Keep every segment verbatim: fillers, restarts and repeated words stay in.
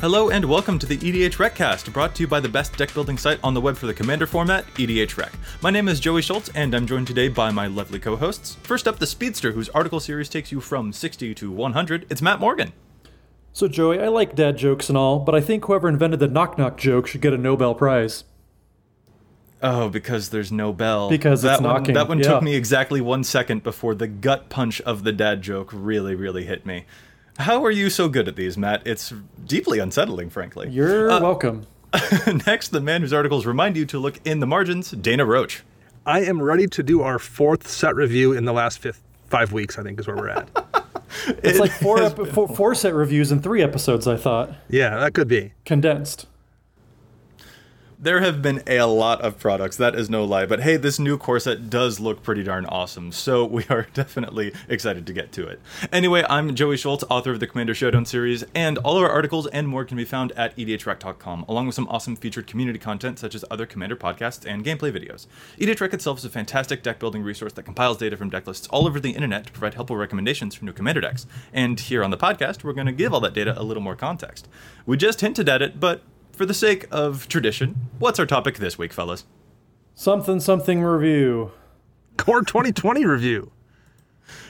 Hello and welcome to the E D H Reccast, brought to you by the best deck building site on the web for the Commander format, E D H Rec. My name is Joey Schultz, and I'm joined today by my lovely co-hosts. First up, the Speedster, whose article series takes you from sixty to one hundred. It's Matt Morgan. So Joey, I like dad jokes and all, but I think whoever invented the knock-knock joke should get a Nobel Prize. Oh, because there's no bell. Because that it's one, knocking. That one yeah. took me exactly one second before the gut punch of the dad joke really, really hit me. How are you so good at these, Matt? It's deeply unsettling, frankly. You're uh, welcome. Next, the man whose articles remind you to look in the margins, Dana Roach. I am ready to do our fourth set review in the last fifth, five weeks, I think, is where we're at. it's it like four, ep- four, four set reviews in three episodes, I thought. Yeah, that could be. Condensed. There have been a lot of products, that is no lie, but hey, this new core set does look pretty darn awesome, so we are definitely excited to get to it. Anyway, I'm Joey Schultz, author of the Commander Showdown series, and all of our articles and more can be found at E D H rec dot com, along with some awesome featured community content such as other Commander podcasts and gameplay videos. E D H Rec itself is a fantastic deck-building resource that compiles data from deck lists all over the internet to provide helpful recommendations for new Commander decks, and here on the podcast, we're going to give all that data a little more context. We just hinted at it, but for the sake of tradition, what's our topic this week, fellas? Something, something review. Core twenty twenty review.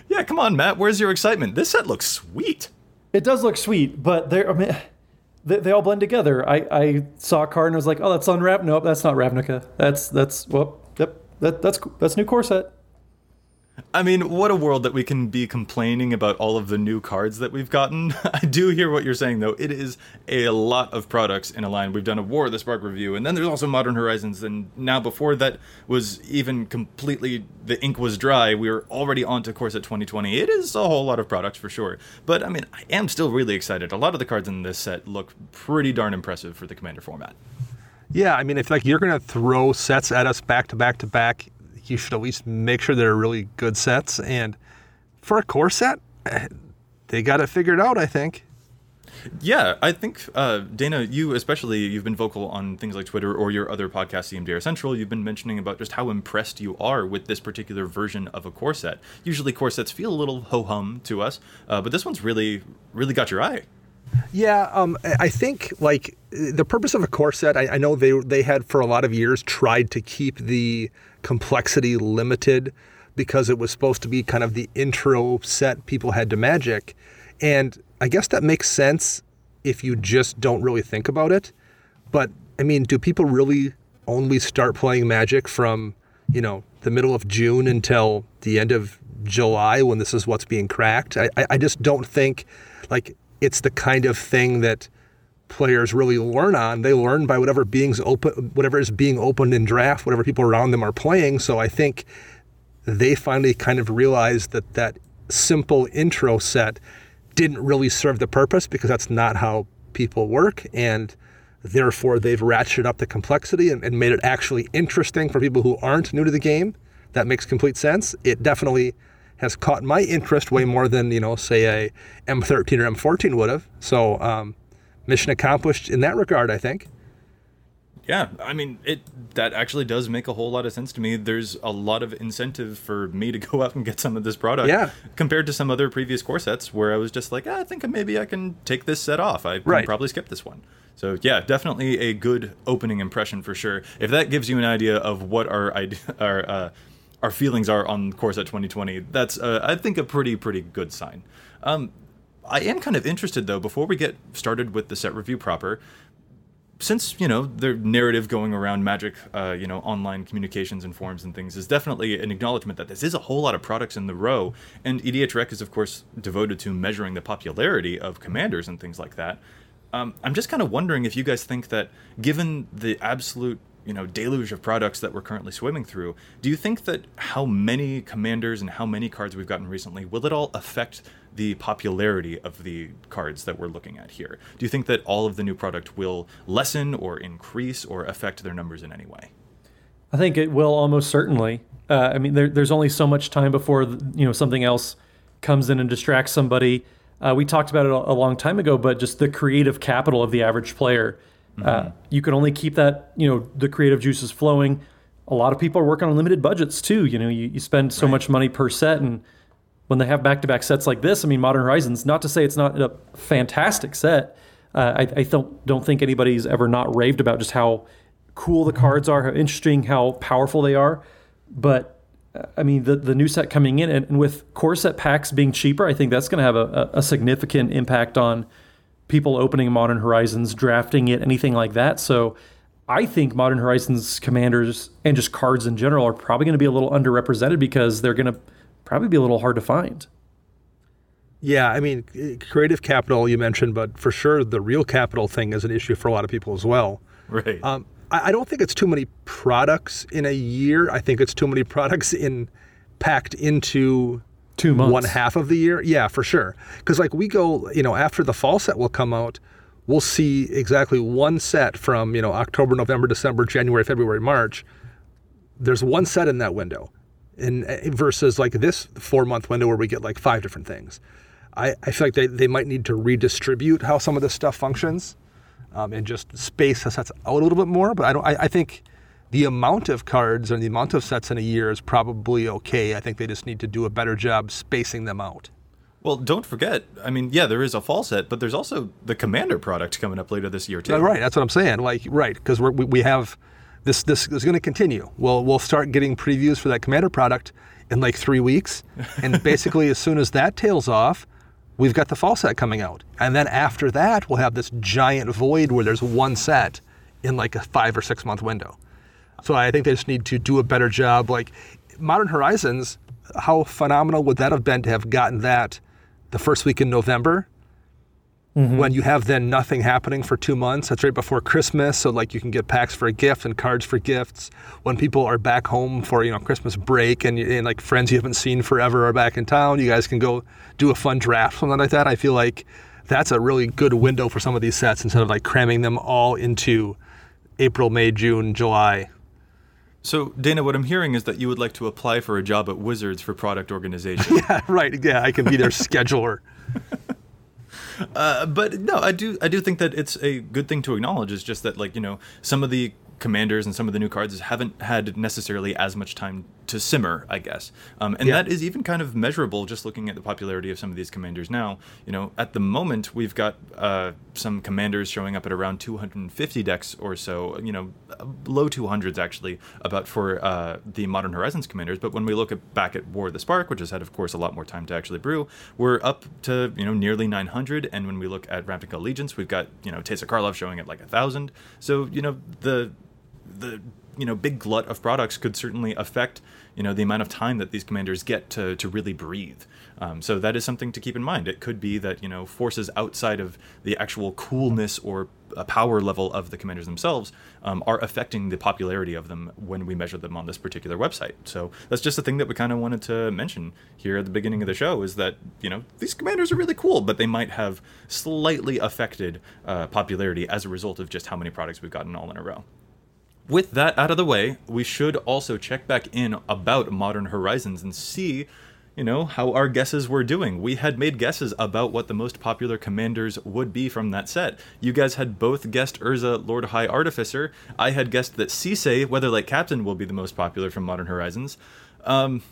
Yeah, come on, Matt. Where's your excitement? This set looks sweet. It does look sweet, but I mean, they they all blend together. I, I saw a card and I was like, oh, that's on Ravnica. Nope, that's not Ravnica. That's, that's, well, yep, that, that's, that's new core set. I mean, what a world that we can be complaining about all of the new cards that we've gotten. I do hear what you're saying, though. It is a lot of products in a line. We've done a War of the Spark review, and then there's also Modern Horizons, and now before that was even completely, the ink was dry, we were already on to Core Set twenty twenty. It is a whole lot of products for sure. But, I mean, I am still really excited. A lot of the cards in this set look pretty darn impressive for the Commander format. Yeah, I mean, if like you're going to throw sets at us back to back to back, you should at least make sure they're really good sets. And for a core set, they got it figured out, I think. Yeah, I think, uh, Dana, you especially, you've been vocal on things like Twitter or your other podcast, C M D R Central. You've been mentioning about just how impressed you are with this particular version of a core set. Usually core sets feel a little ho-hum to us, uh, but this one's really, really got your eye. Yeah, um, I think, like, the purpose of a core set, I, I know they they had for a lot of years tried to keep the complexity limited because it was supposed to be kind of the intro set people had to Magic. And I guess that makes sense if you just don't really think about it. But, I mean, do people really only start playing Magic from, you know, the middle of June until the end of July when this is what's being cracked? I, I just don't think, like, it's the kind of thing that players really learn on. They learn by whatever beings open, whatever is being opened in draft, whatever people around them are playing. So I think they finally kind of realized that that simple intro set didn't really serve the purpose because that's not how people work. And therefore, they've ratcheted up the complexity and, and made it actually interesting for people who aren't new to the game. That makes complete sense. It definitely has caught my interest way more than, you know, say a M thirteen or M fourteen would have. So um, mission accomplished in that regard, I think. Yeah, I mean, it that actually does make a whole lot of sense to me. There's a lot of incentive for me to go out and get some of this product yeah. compared to some other previous core sets where I was just like, ah, I think maybe I can take this set off. I can right. probably skip this one. So, yeah, definitely a good opening impression for sure. If that gives you an idea of what our our uh, our feelings are on Core Set twenty twenty, that's, uh, I think, a pretty, pretty good sign. Um, I am kind of interested, though, before we get started with the set review proper, since, you know, the narrative going around Magic, uh, you know, online communications and forums and things is definitely an acknowledgement that this is a whole lot of products in the row, and E D H Rec is, of course, devoted to measuring the popularity of commanders and things like that. Um, I'm just kind of wondering if you guys think that, given the absolute, you know, deluge of products that we're currently swimming through, do you think that how many commanders and how many cards we've gotten recently, will it all affect the popularity of the cards that we're looking at here? Do you think that all of the new product will lessen or increase or affect their numbers in any way? I think it will almost certainly. Uh, I mean, there, there's only so much time before, you know, something else comes in and distracts somebody. Uh, we talked about it a long time ago, but just the creative capital of the average player. Mm-hmm. Uh, you can only keep that, you know, the creative juices flowing. A lot of people are working on limited budgets, too. You know, you, you spend so right. much money per set, and when they have back-to-back sets like this, I mean, Modern Horizons, not to say it's not a fantastic set. Uh, I, I don't, don't think anybody's ever not raved about just how cool the cards are, how interesting, how powerful they are. But I mean, the, the new set coming in, and, and with core set packs being cheaper, I think that's going to have a, a significant impact on people opening Modern Horizons, drafting it, anything like that. So I think Modern Horizons commanders and just cards in general are probably going to be a little underrepresented because they're going to probably be a little hard to find. Yeah, I mean, creative capital you mentioned, but for sure the real capital thing is an issue for a lot of people as well. Right. Um, I don't think it's too many products in a year. I think it's too many products in packed into two months, one half of the year. Yeah, for sure. Because like we go, you know, after the fall set will come out, we'll see exactly one set from, you know, October, November, December, January, February, March. There's one set in that window, and versus like this four month window where we get like five different things. I, I feel like they, they might need to redistribute how some of this stuff functions. Um, and just space the sets out a little bit more, but I don't. I, I think the amount of cards and the amount of sets in a year is probably okay. I think they just need to do a better job spacing them out. Well, don't forget, I mean, yeah, there is a fall set, but there's also the Commander product coming up later this year too. Right, that's what I'm saying. Like, right, because we we have this. This is going to continue. We'll we'll start getting previews for that Commander product in like three weeks, and basically as soon as that tails off, we've got the fall set coming out. And then after that, we'll have this giant void where there's one set in like a five or six month window. So I think they just need to do a better job. Like Modern Horizons, how phenomenal would that have been to have gotten that the first week in November mm-hmm. when you have then nothing happening for two months? That's right before Christmas. So like you can get packs for a gift and cards for gifts when people are back home for, you know, Christmas break and, and like friends you haven't seen forever are back in town. You guys can go do a fun draft, something like that. I feel like that's a really good window for some of these sets instead of like cramming them all into April, May, June, July. So, Dana, what I'm hearing is that you would like to apply for a job at Wizards for product organization. Yeah, right. Yeah, I can be their scheduler. Uh, but no, I do I do think that it's a good thing to acknowledge. It's just that, like, you know, some of the commanders and some of the new cards haven't had necessarily as much time to simmer, I guess. Um, and yeah. that is even kind of measurable just looking at the popularity of some of these commanders now. You know, at the moment, we've got uh, some commanders showing up at around two hundred fifty decks or so, you know, low two hundreds actually, about for uh, the Modern Horizons commanders. But when we look at, back at War of the Spark, which has had, of course, a lot more time to actually brew, we're up to, you know, nearly nine hundred. And when we look at Ravnica Allegiance, we've got, you know, Teysa Karlov showing at like one thousand. So, you know, the the you know big glut of products could certainly affect, you know, the amount of time that these commanders get to to really breathe. Um, so that is something to keep in mind. It could be that, you know, forces outside of the actual coolness or power level of the commanders themselves um, are affecting the popularity of them when we measure them on this particular website. So that's just the thing that we kind of wanted to mention here at the beginning of the show is that, you know, these commanders are really cool, but they might have slightly affected uh, popularity as a result of just how many products we've gotten all in a row. With that out of the way, we should also check back in about Modern Horizons and see, you know, how our guesses were doing. We had made guesses about what the most popular commanders would be from that set. You guys had both guessed Urza, Lord High Artificer. I had guessed that Sisay, Weatherlight Captain, will be the most popular from Modern Horizons. Um,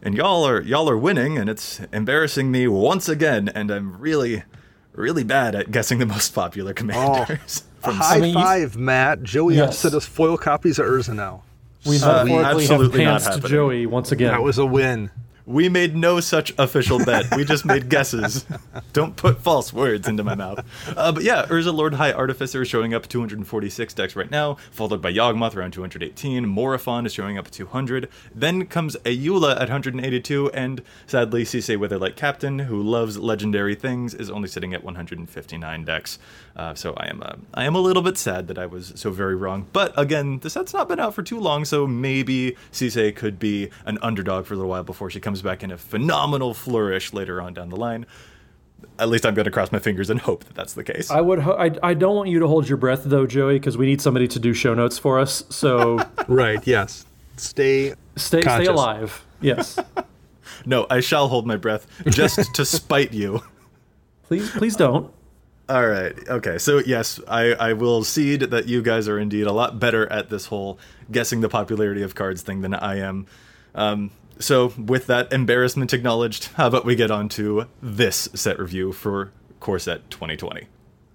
and y'all are y'all are winning, and it's embarrassing me once again, and I'm really, really bad at guessing the most popular commanders. Oh, from high five, Matt. Joey yes. has sent us foil copies of Urza now. We uh, absolutely have not happening. Joey once again. That was a win. We made no such official bet. We just made guesses. Don't put false words into my mouth. Uh, but yeah, Urza, Lord High Artificer is showing up two hundred forty-six decks right now, followed by Yawgmoth around two hundred eighteen. Morophon is showing up two hundred. Then comes Ayula at one hundred eighty-two, and sadly, Sisay Weatherlight Captain, who loves legendary things, is only sitting at one hundred fifty-nine decks. Uh, so I am, uh, I am a little bit sad that I was so very wrong. But again, the set's not been out for too long, so maybe Sisay could be an underdog for a little while before she comes back in a phenomenal flourish later on down the line. At least I'm going to cross my fingers and hope that that's the case. I would. Ho- I, I don't want you to hold your breath, though, Joey, because we need somebody to do show notes for us. So right, yes. Stay Stay, stay alive. Yes. No, I shall hold my breath just to spite you. Please, please don't. All right. Okay. So yes, I, I will cede that you guys are indeed a lot better at this whole guessing the popularity of cards thing than I am. Um, So, with that embarrassment acknowledged, how about we get on to this set review for Core Set twenty twenty?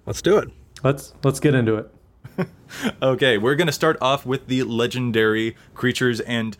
Let's do it. Let's let's get into it. Okay, we're going to start off with the legendary creatures, and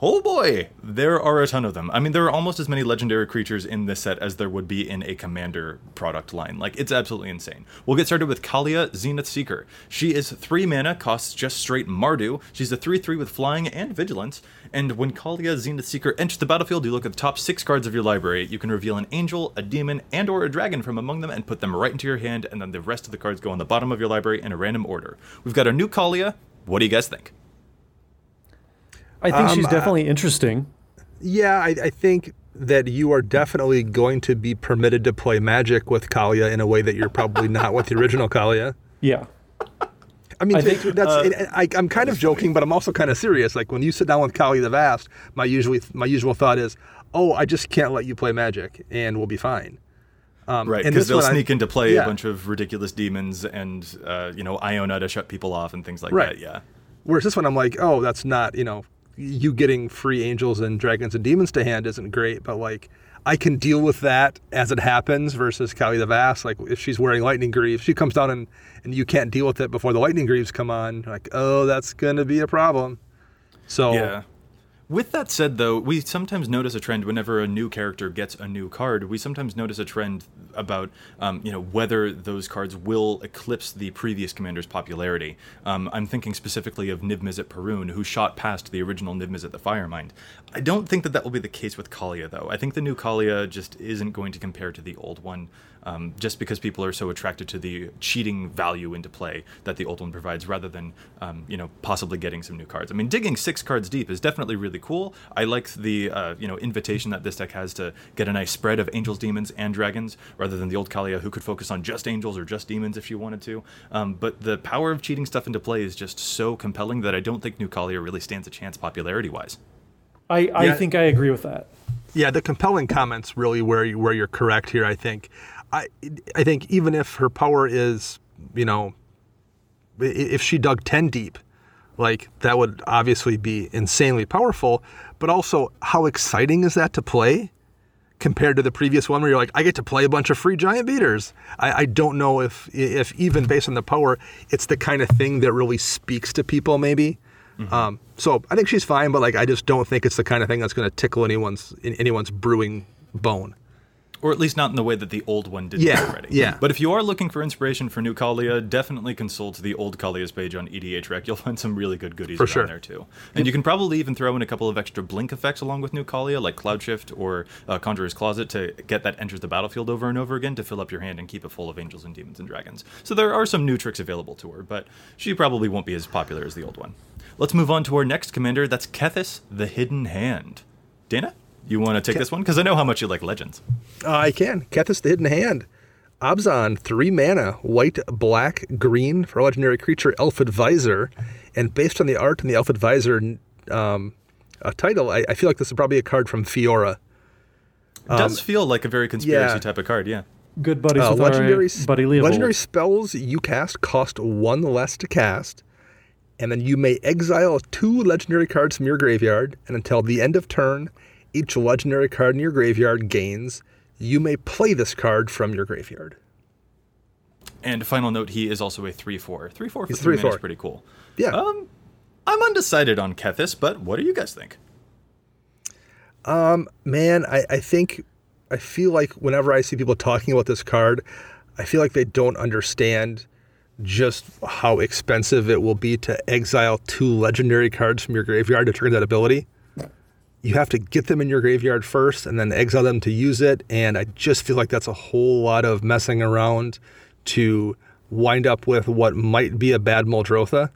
oh boy, there are a ton of them. I mean, there are almost as many legendary creatures in this set as there would be in a Commander product line. Like, it's absolutely insane. We'll get started with Kalia, Zenith Seeker. She is three mana, costs just straight Mardu. She's a three three with flying and vigilance. And when Kalia, Zenith Seeker enters the battlefield, you look at the top six cards of your library. You can reveal an angel, a demon, and or a dragon from among them and put them right into your hand, and then the rest of the cards go on the bottom of your library in a random order. We've got our new Kalia. What do you guys think? I think um, she's definitely uh, interesting. Yeah, I, I think that you are definitely going to be permitted to play Magic with Kalia in a way that you're probably not with the original Kalia. Yeah. I mean, I think, that's, uh, it, I, I'm kind of joking, but I'm also kind of serious. Like, when you sit down with Kalia the Vast, my usually my usual thought is, oh, I just can't let you play Magic, and we'll be fine. Um, right, because they'll sneak I, into play yeah. a bunch of ridiculous demons and, uh, you know, Iona to shut people off and things like right. that, yeah. Whereas this one, I'm like, oh, that's not, you know, you getting free angels and dragons and demons to hand isn't great, but like I can deal with that as it happens versus Kalia the Vast. Like if she's wearing Lightning Greaves, she comes down and, and you can't deal with it before the Lightning Greaves come on. Like, oh, that's going to be a problem. So yeah. With that said, though, we sometimes notice a trend whenever a new character gets a new card. We sometimes notice a trend about, um, you know, whether those cards will eclipse the previous commander's popularity. Um, I'm thinking specifically of Niv-Mizzet Perun, who shot past the original Niv-Mizzet the Firemind. I don't think that that will be the case with Kalia, though. I think the new Kalia just isn't going to compare to the old one, um, just because people are so attracted to the cheating value into play that the old one provides, rather than, um, you know, possibly getting some new cards. I mean, digging six cards deep is definitely really cool. I like the uh, you know invitation that this deck has to get a nice spread of angels, demons, and dragons, rather than the old Kalia who could focus on just angels or just demons if she wanted to. Um, but the power of cheating stuff into play is just so compelling that I don't think new Kalia really stands a chance popularity-wise. I, I yeah. think I agree with that. Yeah, the compelling comment's really where you, where you're correct here. I think I I think even if her power is, you know, if she dug ten deep, like, that would obviously be insanely powerful, but also, how exciting is that to play compared to the previous one where you're like, I get to play a bunch of free giant beaters? I, I don't know if, if even based on the power, it's the kind of thing that really speaks to people, maybe. Mm-hmm. Um, so I think she's fine, but, like, I just don't think it's the kind of thing that's going to tickle anyone's anyone's brewing bone. Or at least not in the way that the old one did yeah, already. Yeah. But if you are looking for inspiration for new Kalia, definitely consult the old Kalia's page on E D H Rec. You'll find some really good goodies around sure. there, too. And you can probably even throw in a couple of extra blink effects along with new Kalia, like Cloud Shift or uh, Conjurer's Closet, to get that enters the battlefield over and over again to fill up your hand and keep it full of angels and demons and dragons. So there are some new tricks available to her, but she probably won't be as popular as the old one. Let's move on to our next commander. That's Kethis, the Hidden Hand. Dana? You want to take K- this one? Because I know how much you like Legends. Uh, I can. Kethis the Hidden Hand. Abzan, three mana, white, black, green for a legendary creature, Elf Advisor. And based on the art and the Elf Advisor um, uh, title, I, I feel like this is probably a card from Fiora. It um, does feel like a very conspiracy yeah. type of card, yeah. Good buddies uh, with legendary, our buddy Leovold. Legendary spells you cast cost one less to cast, and then you may exile two legendary cards from your graveyard, and until the end of turn, each legendary card in your graveyard gains. You may play this card from your graveyard. And final note, he is also a three four. three four for He's three mana is pretty cool. Yeah. Um, I'm undecided on Kethis, but what do you guys think? Um, man, I, I think... I feel like whenever I see people talking about this card, I feel like they don't understand just how expensive it will be to exile two legendary cards from your graveyard to trigger that ability. You have to get them in your graveyard first and then exile them to use it, and I just feel like that's a whole lot of messing around to wind up with what might be a bad Muldrotha.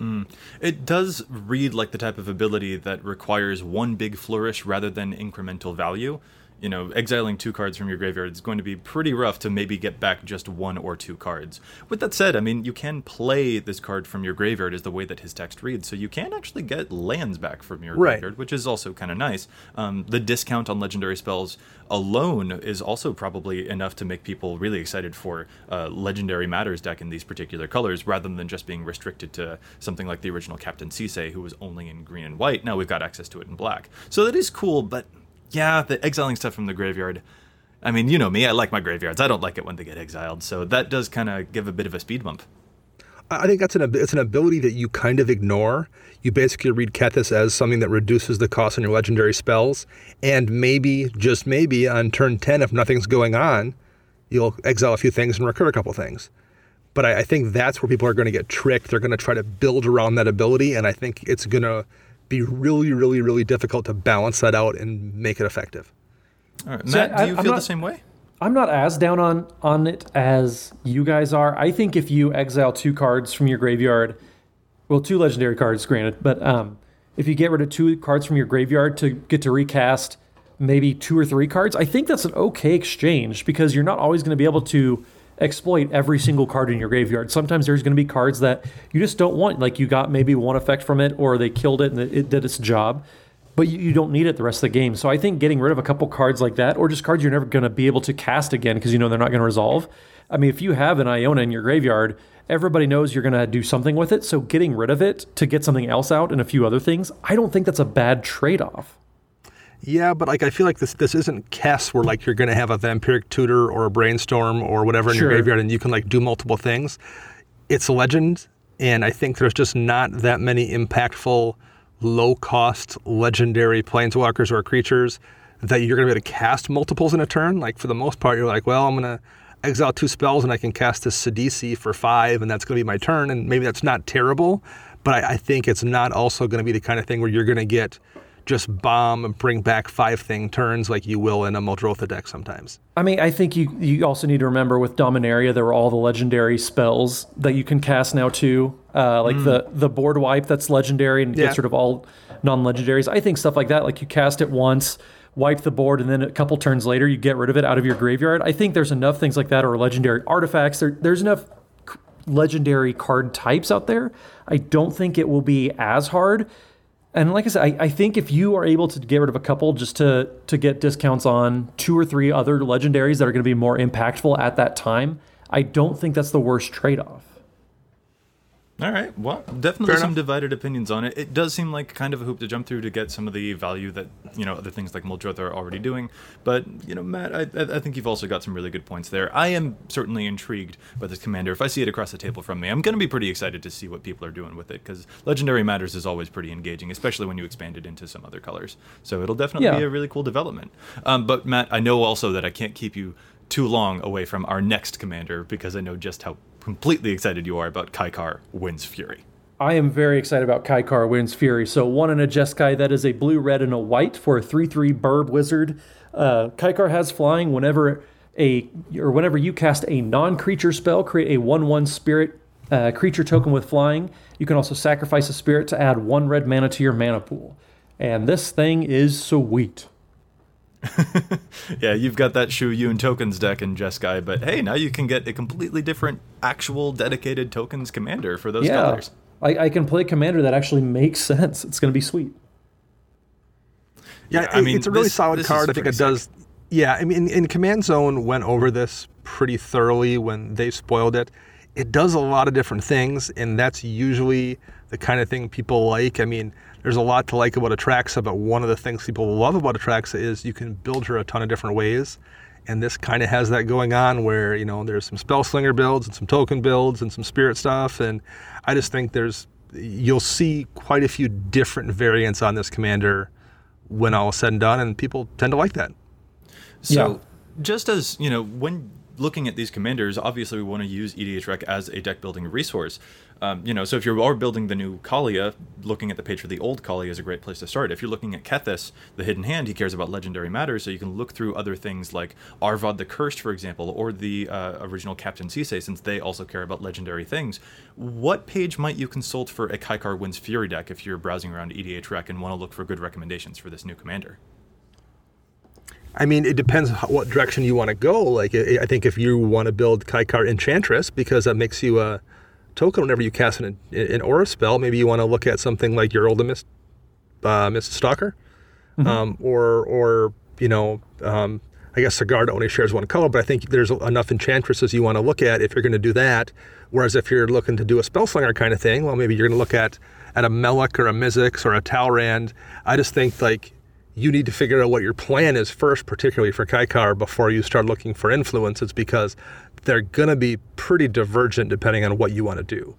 Mm. It does read like the type of ability that requires one big flourish rather than incremental value. You know, exiling two cards from your graveyard is going to be pretty rough to maybe get back just one or two cards. With that said, I mean, you can play this card from your graveyard is the way that his text reads, so you can actually get lands back from your right. graveyard, which is also kind of nice. Um, the discount on legendary spells alone is also probably enough to make people really excited for uh, Legendary Matters deck in these particular colors, rather than just being restricted to something like the original Captain Sisay, who was only in green and white. Now we've got access to it in black. So that is cool, but... Yeah, the exiling stuff from the graveyard. I mean, you know me, I like my graveyards. I don't like it when they get exiled, so that does kind of give a bit of a speed bump. I think that's an it's an ability that you kind of ignore. You basically read Kethis as something that reduces the cost on your legendary spells, and maybe, just maybe, on turn ten, if nothing's going on, you'll exile a few things and recur a couple things. But I, I think that's where people are going to get tricked. They're going to try to build around that ability, and I think it's going to... be really, really, really difficult to balance that out and make it effective. All right. Matt, so I, do you I'm feel not, the same way? I'm not as down on, on it as you guys are. I think if you exile two cards from your graveyard, well, two legendary cards, granted, but um, if you get rid of two cards from your graveyard to get to recast maybe two or three cards, I think that's an okay exchange because you're not always going to be able to exploit every single card in your graveyard. Sometimes there's going to be cards that you just don't want. Like you got maybe one effect from it or they killed it and it did its job, but you, you don't need it the rest of the game. So I think getting rid of a couple cards like that or just cards you're never going to be able to cast again because you know they're not going to resolve. I mean, if you have an Iona in your graveyard, everybody knows you're going to do something with it. So getting rid of it to get something else out and a few other things, I don't think that's a bad trade-off. Yeah, but like I feel like this this isn't Kess where like you're going to have a Vampiric Tutor or a Brainstorm or whatever in sure. your graveyard and you can like do multiple things. It's Legend, and I think there's just not that many impactful, low-cost, legendary planeswalkers or creatures that you're going to be able to cast multiples in a turn. Like for the most part, you're like, well, I'm going to exile two spells and I can cast this Sidisi for five and that's going to be my turn, and maybe that's not terrible, but I, I think it's not also going to be the kind of thing where you're going to get... just bomb and bring back five thing turns like you will in a Muldrotha deck sometimes. I mean, I think you, you also need to remember with Dominaria, there were all the legendary spells that you can cast now too. Uh, like mm. the, the board wipe that's legendary and yeah. gets rid of all non-legendaries. I think stuff like that, like you cast it once, wipe the board, and then a couple turns later you get rid of it out of your graveyard. I think there's enough things like that or legendary artifacts. There, there's enough legendary card types out there. I don't think it will be as hard. And like I said, I, I think if you are able to get rid of a couple just to, to get discounts on two or three other legendaries that are going to be more impactful at that time, I don't think that's the worst trade-off. All right. Well, definitely some divided opinions on it. It does seem like kind of a hoop to jump through to get some of the value that, you know, other things like Muldrotha are already doing. But, you know, Matt, I, I think you've also got some really good points there. I am certainly intrigued by this commander. If I see it across the table from me, I'm going to be pretty excited to see what people are doing with it because Legendary Matters is always pretty engaging, especially when you expand it into some other colors. So it'll definitely yeah. be a really cool development. Um, but, Matt, I know also that I can't keep you too long away from our next commander because I know just how completely excited you are about Kykar, Wind's Fury. I am very excited about Kykar, Wind's Fury. So one in a Jeskai that is a blue, red, and a white for a three three Burb Wizard. Uh, Kykar has flying whenever a or whenever you cast a non-creature spell, create a one one spirit uh, creature token with flying. You can also sacrifice a spirit to add one red mana to your mana pool. And this thing is sweet. Yeah, you've got that Shu Yun tokens deck in Jeskai, but hey, now you can get a completely different actual dedicated tokens commander for those yeah, colors. I, I can play commander that actually makes sense. It's going to be sweet. Yeah, yeah I mean, it's a really this, solid this card. I think it sick. does Yeah, I mean, in Command Zone went over this pretty thoroughly when they spoiled it. It does a lot of different things, and that's usually the kind of thing people like. I mean, there's a lot to like about Atraxa, but one of the things people love about Atraxa is you can build her a ton of different ways, and this kind of has that going on where, you know, there's some Spellslinger builds and some token builds and some spirit stuff, and I just think there's, you'll see quite a few different variants on this commander when all is said and done, and people tend to like that. So, yeah. Just as, you know, when looking at these commanders, obviously we want to use E D H Rec as a deck-building resource. Um, you know, so if you are building the new Kalia, looking at the page for the old Kalia is a great place to start. If you're looking at Kethis, the Hidden Hand, he cares about legendary matters, so you can look through other things like Arvad the Cursed, for example, or the uh, original Captain Sisay, since they also care about legendary things. What page might you consult for a Kykar Wind's Fury deck if you're browsing around E D H Rec and want to look for good recommendations for this new commander? I mean, it depends what direction you want to go. Like, I think if you want to build Kykar Enchantress, because that makes you a token whenever you cast an, an aura spell, maybe you want to look at something like your old Mist, uh, Mist Stalker. Mm-hmm. Um, or, or you know, um, I guess Sigarda only shares one color, but I think there's enough Enchantresses you want to look at if you're going to do that. Whereas if you're looking to do a Spellslinger kind of thing, well, maybe you're going to look at, at a Melek or a Mizzix or a Talrand. I just think, like, you need to figure out what your plan is first, particularly for Kykar, before you start looking for influences, because they're going to be pretty divergent depending on what you want to do.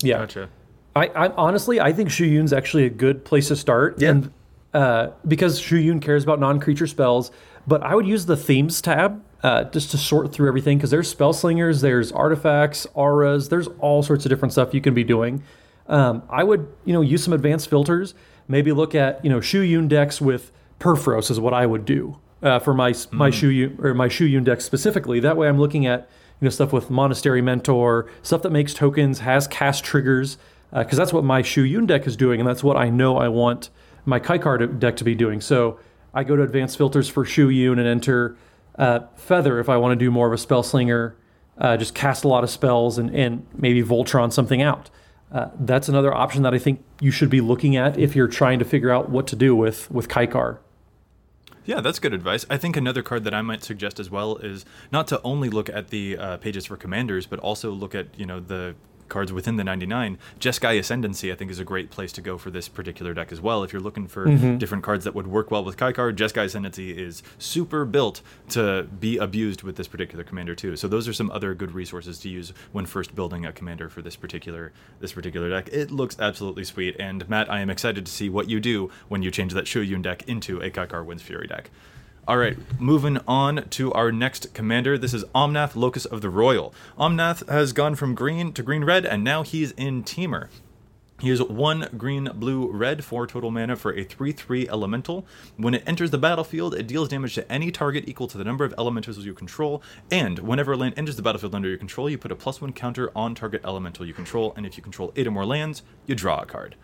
Yeah. Gotcha. I, I honestly, I think Shu Yun's actually a good place to start. Yeah. And, uh, because Shu Yun cares about non-creature spells, but I would use the themes tab uh, just to sort through everything, because there's spell slingers, there's artifacts, auras, there's all sorts of different stuff you can be doing. Um, I would, you know, use some advanced filters. Maybe look at, you know, Shu Yun decks with Perforos is what I would do uh, for my my mm. Shu Yun, or my Shu Yun deck specifically. That way I'm looking at, you know, stuff with Monastery Mentor, stuff that makes tokens, has cast triggers, because uh, that's what my Shu Yun deck is doing, and that's what I know I want my Kykar deck to be doing. So I go to advanced filters for Shu Yun and enter uh, Feather if I want to do more of a spell slinger, uh, just cast a lot of spells and, and maybe Voltron something out. Uh, that's another option that I think you should be looking at if you're trying to figure out what to do with, with Kykar. Yeah, that's good advice. I think another card that I might suggest as well is not to only look at the uh, pages for commanders, but also look at, you know, the cards within the ninety-nine. Jeskai Ascendancy, I think, is a great place to go for this particular deck as well. If you're looking for mm-hmm. different cards that would work well with Kykar, Jeskai Ascendancy is super built to be abused with this particular commander too. So those are some other good resources to use when first building a commander for this particular this particular deck. It looks absolutely sweet, and Matt, I am excited to see what you do when you change that Shu Yun deck into a Kykar Wind's Fury deck. All right, moving on to our next commander. This is Omnath, Locus of the Royal. Omnath has gone from green to green-red, and now he's in Temur. He is one green, blue, red, four total mana for a three three elemental. When it enters the battlefield, it deals damage to any target equal to the number of elementals you control, and whenever a land enters the battlefield under your control, you put a plus one counter on target elemental you control, and if you control eight or more lands, you draw a card.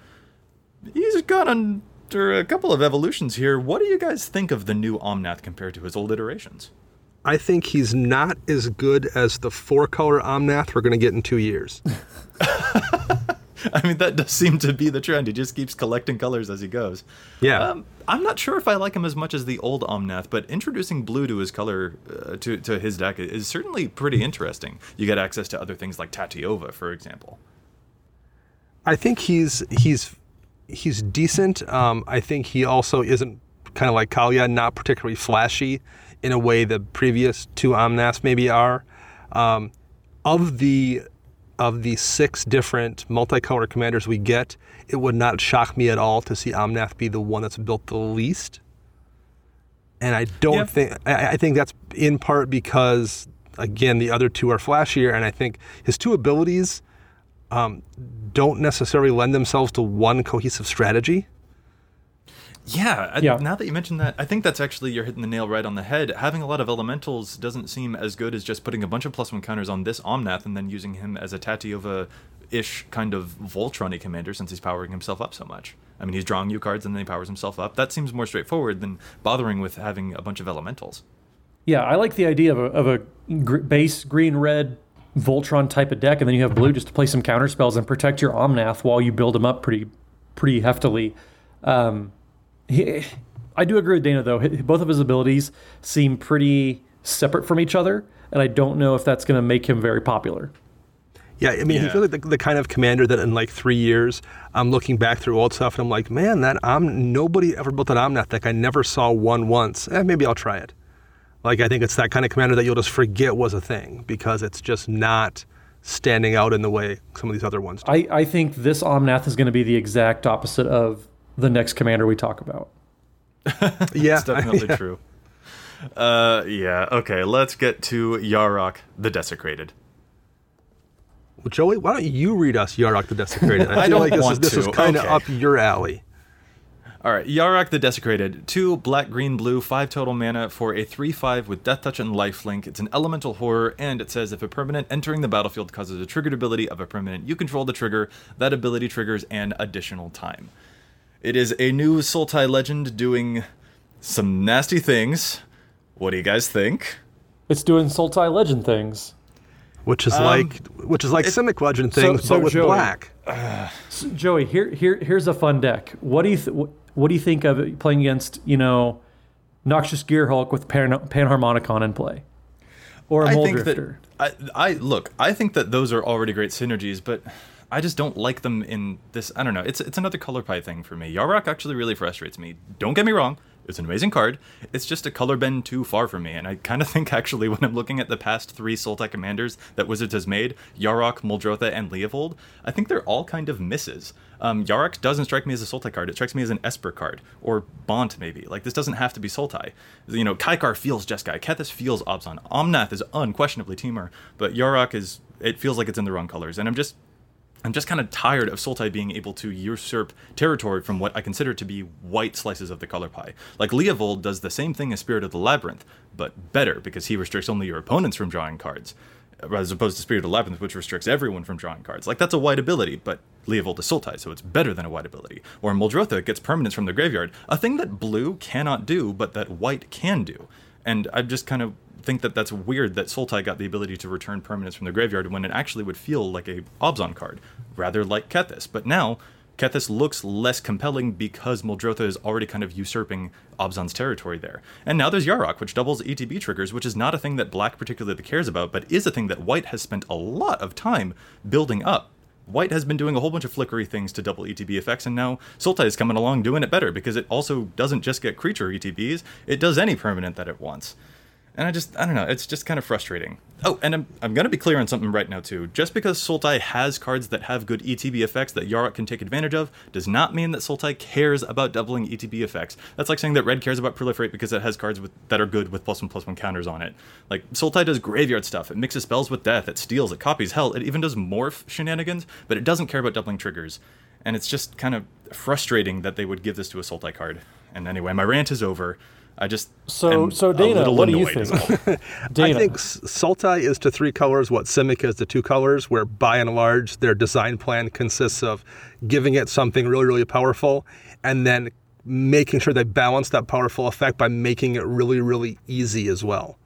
He's gone on... After a couple of evolutions here, what do you guys think of the new Omnath compared to his old iterations? I think he's not as good as the four-color Omnath we're going to get in two years. I mean, that does seem to be the trend. He just keeps collecting colors as he goes. Yeah. Um, I'm not sure if I like him as much as the old Omnath, but introducing blue to his color, uh, to, to his deck is certainly pretty interesting. You get access to other things like Tatiova, for example. I think he's he's... He's decent. Um, I think he also isn't, kind of like Kalia, not particularly flashy in a way the previous two Omnaths maybe are. Um, of the of the six different multicolor commanders we get, it would not shock me at all to see Omnath be the one that's built the least. And I don't yeah. think I, I think that's in part because, again, the other two are flashier, and I think his two abilities Um, don't necessarily lend themselves to one cohesive strategy. Yeah, I, yeah, now that you mention that, I think that's actually, you're hitting the nail right on the head. Having a lot of elementals doesn't seem as good as just putting a bunch of plus one counters on this Omnath and then using him as a Tatiova-ish kind of Voltron-y commander, since he's powering himself up so much. I mean, he's drawing you cards and then he powers himself up. That seems more straightforward than bothering with having a bunch of elementals. Yeah, I like the idea of a, of a gr- base green-red Voltron type of deck, and then you have blue just to play some counter spells and protect your Omnath while you build him up pretty pretty heftily. Um, he, I do agree with Dana, though. Both of his abilities seem pretty separate from each other, and I don't know if that's going to make him very popular. Yeah, I mean, yeah. He feels like the, the kind of commander that in like three years, I'm looking back through old stuff and I'm like, man, that Om- nobody ever built an Omnath deck. I never saw one once. Eh, maybe I'll try it. Like, I think it's that kind of commander that you'll just forget was a thing because it's just not standing out in the way some of these other ones do. I, I think this Omnath is going to be the exact opposite of the next commander we talk about. Yeah. It's definitely yeah. true. Uh, yeah, okay, let's get to Yarok the Desecrated. Well, Joey, why don't you read us Yarok the Desecrated? I, I feel don't like want this is, this is kind of okay. up your alley. All right, Yarok the Desecrated. Two black, green, blue, five total mana for a three five with Death Touch and Lifelink. It's an elemental horror, and it says if a permanent entering the battlefield causes a triggered ability of a permanent you control to trigger, that ability triggers an additional time. It is a new Sultai legend doing some nasty things. What do you guys think? It's doing Sultai legend things. Which is um, like which is like Simic Legend things, so, so but with Joey, black. Uh, so Joey, here here here's a fun deck. What do you th- what do you think of it playing against you know, Noxious Gearhulk with Pan- Panharmonicon in play, or a Muldrotha? I, I look. I think that those are already great synergies, but I just don't like them in this. I don't know. It's it's another color pie thing for me. Yarok actually really frustrates me. Don't get me wrong. It's an amazing card. It's just a color bend too far for me, and I kind of think actually when I'm looking at the past three Sultai commanders that Wizards has made, Yarok, Muldrotha, and Leovold, I think they're all kind of misses. Um, Yarok doesn't strike me as a Sultai card. It strikes me as an Esper card, or Bont maybe. Like, this doesn't have to be Sultai. You know, Kykar feels Jeskai, Kethis feels Obzon, Omnath is unquestionably Temur, but Yarok is, it feels like it's in the wrong colors, and I'm just... I'm just kind of tired of Sultai being able to usurp territory from what I consider to be white slices of the color pie. Like, Leovold does the same thing as Spirit of the Labyrinth, but better, because he restricts only your opponents from drawing cards, as opposed to Spirit of the Labyrinth, which restricts everyone from drawing cards. Like, that's a white ability, but Leovold is Sultai, so it's better than a white ability. Or Muldrotha gets permanents from the graveyard, a thing that blue cannot do, but that white can do. And I just kind of think that that's weird that Sultai got the ability to return permanents from the graveyard when it actually would feel like a Obzon card, rather like Kethis. But now, Kethis looks less compelling because Muldrotha is already kind of usurping Obzon's territory there. And now there's Yarok, which doubles E T B triggers, which is not a thing that black particularly cares about, but is a thing that white has spent a lot of time building up. White has been doing a whole bunch of flickery things to double E T B effects, and now Sultai is coming along doing it better because it also doesn't just get creature E T Bs, it does any permanent that it wants. And I just, I don't know, it's just kind of frustrating. Oh, and I'm I'm going to be clear on something right now, too. Just because Sultai has cards that have good E T B effects that Yarok can take advantage of does not mean that Sultai cares about doubling E T B effects. That's like saying that Red cares about Proliferate because it has cards with, that are good with plus one, plus one counters on it. Like, Sultai does graveyard stuff, it mixes spells with death, it steals, it copies, hell, it even does morph shenanigans, but it doesn't care about doubling triggers. And it's just kind of frustrating that they would give this to a Sultai card. And anyway, my rant is over. I just so so Dana. What do you think? Dana. I think Sultai is to three colors what Simic is to two colors. Where by and large their design plan consists of giving it something really really powerful, and then making sure they balance that powerful effect by making it really really easy as well.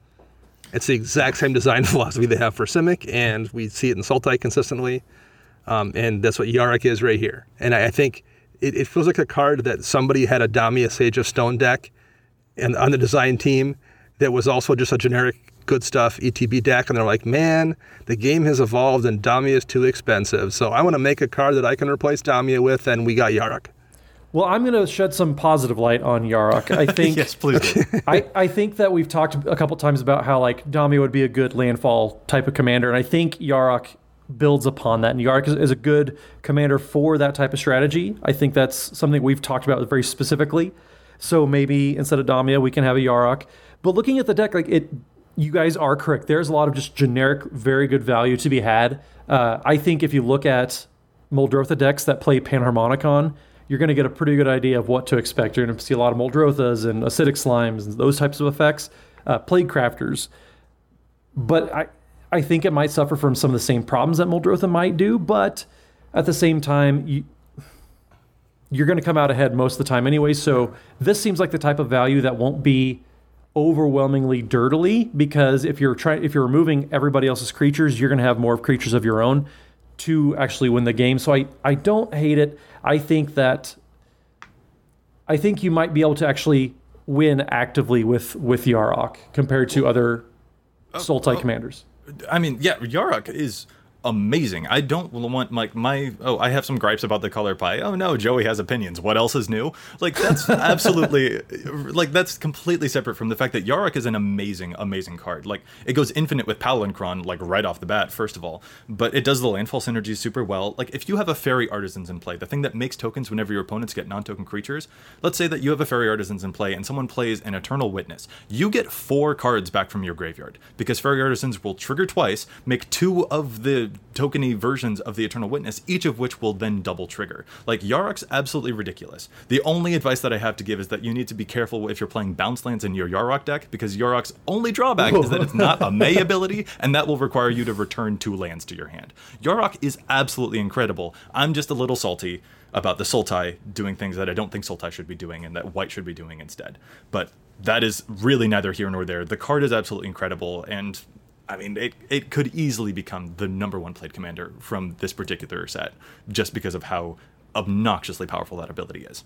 It's the exact same design philosophy they have for Simic, and we see it in Sultai consistently, um, and that's what Yarok is right here. And I, I think it, it feels like a card that somebody had a Damia Sage of Stone deck. And on the design team, that was also just a generic good stuff E T B deck. And they're like, man, the game has evolved and Damia is too expensive. So I want to make a card that I can replace Damia with, and we got Yarok. Well, I'm going to shed some positive light on Yarok. I think yes, please. I, I think that we've talked a couple times about how like Damia would be a good landfall type of commander. And I think Yarok builds upon that. And Yarok is, is a good commander for that type of strategy. I think that's something we've talked about very specifically. So maybe instead of Damia, we can have a Yarok. But looking at the deck, like it, you guys are correct. There's a lot of just generic, very good value to be had. Uh, I think if you look at Muldrotha decks that play Panharmonicon, you're going to get a pretty good idea of what to expect. You're going to see a lot of Muldrothas and Acidic Slimes and those types of effects, uh, Plague Crafters. But I, I think it might suffer from some of the same problems that Muldrotha might do. But at the same time, you... you're going to come out ahead most of the time anyway. So this seems like the type of value that won't be overwhelmingly dirtily, because if you're trying, if you're removing everybody else's creatures, you're going to have more of creatures of your own to actually win the game. So I, I don't hate it. I think that I think you might be able to actually win actively with, with Yarok compared to other uh, Sultai uh, commanders. I mean, yeah, Yarok is amazing. I don't want like my, my oh I have some gripes about the color pie. Oh no, Joey has opinions. What else is new? Like that's absolutely like that's completely separate from the fact that Yarok is an amazing amazing card. Like it goes infinite with Palancron like right off the bat first of all, but it does the landfall synergy super well. Like if you have a Fairy Artisans in play, the thing that makes tokens whenever your opponents get non-token creatures, let's say that you have a Fairy Artisans in play and someone plays an Eternal Witness, you get four cards back from your graveyard because Fairy Artisans will trigger twice, make two of the tokeny versions of the Eternal Witness, each of which will then double trigger. Like Yarok's absolutely ridiculous. The only advice that I have to give is that you need to be careful if you're playing bounce lands in your Yarok deck, because Yarok's only drawback Whoa. is that it's not a May ability, and that will require you to return two lands to your hand. Yarok is absolutely incredible. I'm just a little salty about the Sultai doing things that I don't think Sultai should be doing and that White should be doing instead. But that is really neither here nor there. The card is absolutely incredible, and I mean, it, it could easily become the number one played commander from this particular set, just because of how obnoxiously powerful that ability is.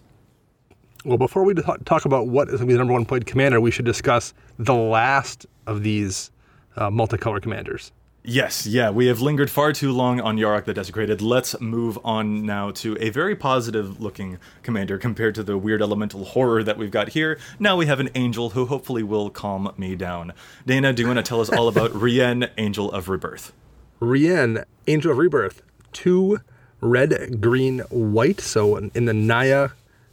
Well, before we talk about what is going to be the number one played commander, we should discuss the last of these uh, multicolor commanders. Yes, yeah, we have lingered far too long on Yarok the Desecrated. Let's move on now to a very positive-looking commander compared to the weird elemental horror that we've got here. Now we have an angel who hopefully will calm me down. Dana, do you want to tell us all about Rienne, Angel of Rebirth? Rienne, Angel of Rebirth. Two red, green, white, so in the Naya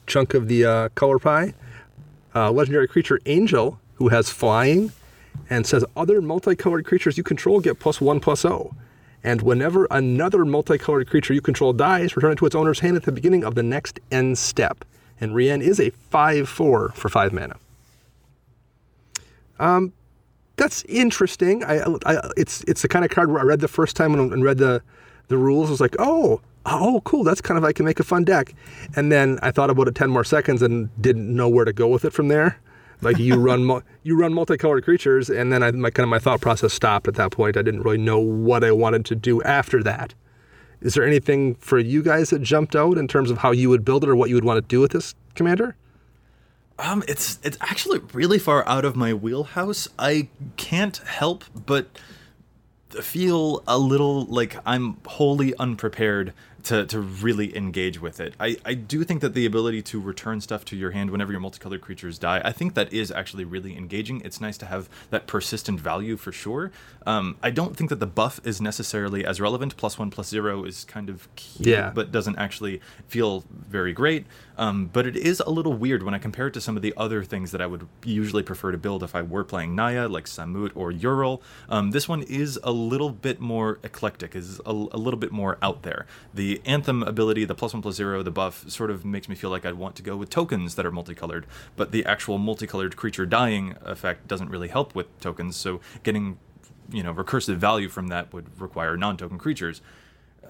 chunk of the uh, color pie. Uh, legendary creature Angel, who has flying, and says other multicolored creatures you control get plus one plus oh. And whenever another multicolored creature you control dies, return it to its owner's hand at the beginning of the next end step. And Rienne is a five four for five mana. Um, that's interesting. I, I, it's it's the kind of card where I read the first time and, and read the, the rules. I was like, oh, oh, cool. That's kind of, I can make a fun deck. And then I thought about it ten more seconds and didn't know where to go with it from there. Like you run, you run multicolored creatures, and then I, my kind of my thought process stopped at that point. I didn't really know what I wanted to do after that. Is there anything for you guys that jumped out in terms of how you would build it or what you would want to do with this commander? Um, it's it's actually really far out of my wheelhouse. I can't help but feel a little like I'm wholly unprepared to to really engage with it. I, I do think that the ability to return stuff to your hand whenever your multicolored creatures die, I think that is actually really engaging. It's nice to have that persistent value for sure. Um, I don't think that the buff is necessarily as relevant. Plus one, plus zero is kind of cute, yeah, but doesn't actually feel very great. Um, but it is a little weird when I compare it to some of the other things that I would usually prefer to build if I were playing Naya, like Samut or Ural. Um, this one is a little bit more eclectic, is a, a little bit more out there. The Anthem ability, the plus one plus zero, the buff, sort of makes me feel like I'd want to go with tokens that are multicolored, but the actual multicolored creature dying effect doesn't really help with tokens, so getting, you know, recursive value from that would require non-token creatures.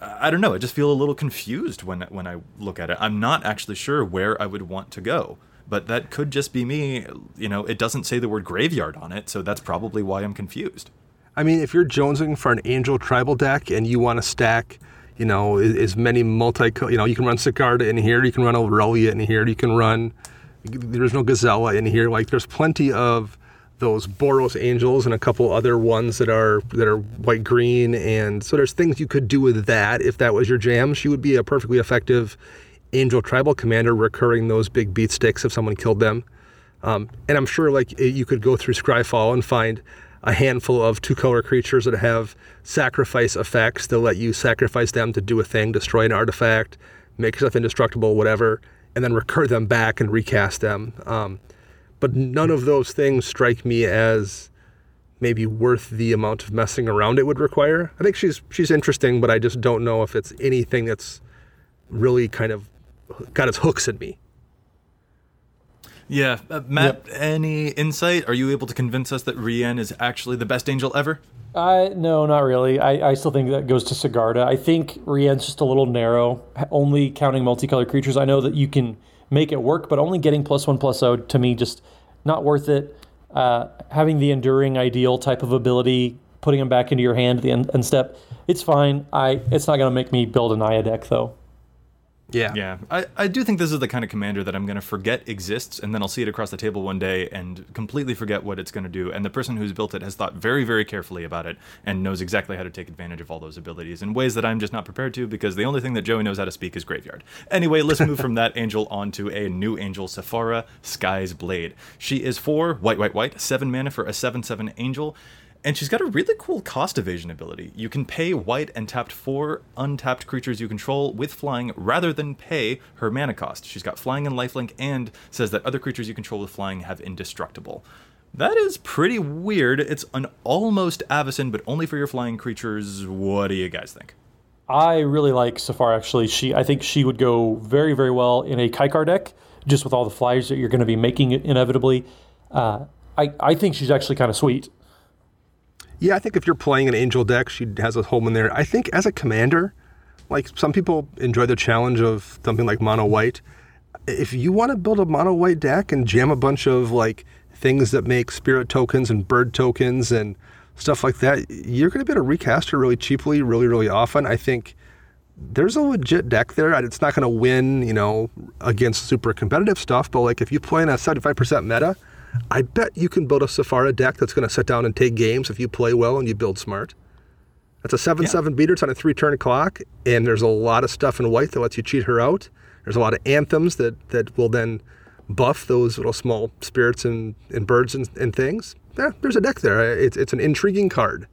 I don't know, I just feel a little confused when when I look at it. I'm not actually sure where I would want to go, but that could just be me. You know, it doesn't say the word graveyard on it, so that's probably why I'm confused. I mean, if you're jonesing for an Angel tribal deck and you want to stack, you know, as many multi, you know, you can run Sigarda in here, you can run Aurelia in here, you can run, there's no Gazella in here. Like, there's plenty of those Boros Angels and a couple other ones that are that are white-green, and so there's things you could do with that if that was your jam. She would be a perfectly effective Angel tribal commander, recurring those big beat sticks if someone killed them. Um, and I'm sure, like, you could go through Scryfall and find a handful of two-color creatures that have sacrifice effects. They'll let you sacrifice them to do a thing, destroy an artifact, make stuff indestructible, whatever, and then recur them back and recast them. Um, but none of those things strike me as maybe worth the amount of messing around it would require. I think she's she's interesting, but I just don't know if it's anything that's really kind of got its hooks in me. Yeah. Uh, Matt, yep. Any insight? Are you able to convince us that Rienne is actually the best angel ever? Uh, no, not really. I, I still think that goes to Sigarda. I think Rienne's just a little narrow, only counting multicolored creatures. I know that you can make it work, but only getting plus one plus oh, to me, just not worth it. Uh, having the enduring ideal type of ability, putting them back into your hand at the end, end step, it's fine. I. It's not going to make me build an Naya deck, though. Yeah. Yeah. I, I do think this is the kind of commander that I'm going to forget exists, and then I'll see it across the table one day and completely forget what it's going to do. And the person who's built it has thought very, very carefully about it and knows exactly how to take advantage of all those abilities in ways that I'm just not prepared to, because the only thing that Joey knows how to speak is graveyard. Anyway, let's move from that angel on to a new angel, Sephara, Sky's Blade. She is four, white, white, white, seven mana for a seven seven angel. And she's got a really cool cost evasion ability. You can pay white and tapped four untapped creatures you control with flying rather than pay her mana cost. She's got flying and lifelink, and says that other creatures you control with flying have indestructible. That is pretty weird. It's an almost Avacyn, but only for your flying creatures. What do you guys think? I really like Sephara, actually. She, I think she would go very, very well in a Kykar deck, just with all the flyers that you're going to be making inevitably. Uh, I, I think she's actually kind of sweet. Yeah, I think if you're playing an angel deck, she has a home in there. I think as a commander, like, some people enjoy the challenge of something like mono white. If you want to build a mono white deck and jam a bunch of like things that make spirit tokens and bird tokens and stuff like that, you're going to be able to recast her really cheaply, really, really often. I think there's a legit deck there. It's not going to win, you know, against super competitive stuff, but like if you play in a seventy-five percent meta, I bet you can build a Sephara deck that's going to sit down and take games if you play well and you build smart. That's a seven seven yeah. beater. It's on a three-turn clock, and there's a lot of stuff in white that lets you cheat her out. There's a lot of anthems that, that will then buff those little small spirits and, and birds and, and things. Yeah, there's a deck there. It's it's an intriguing card.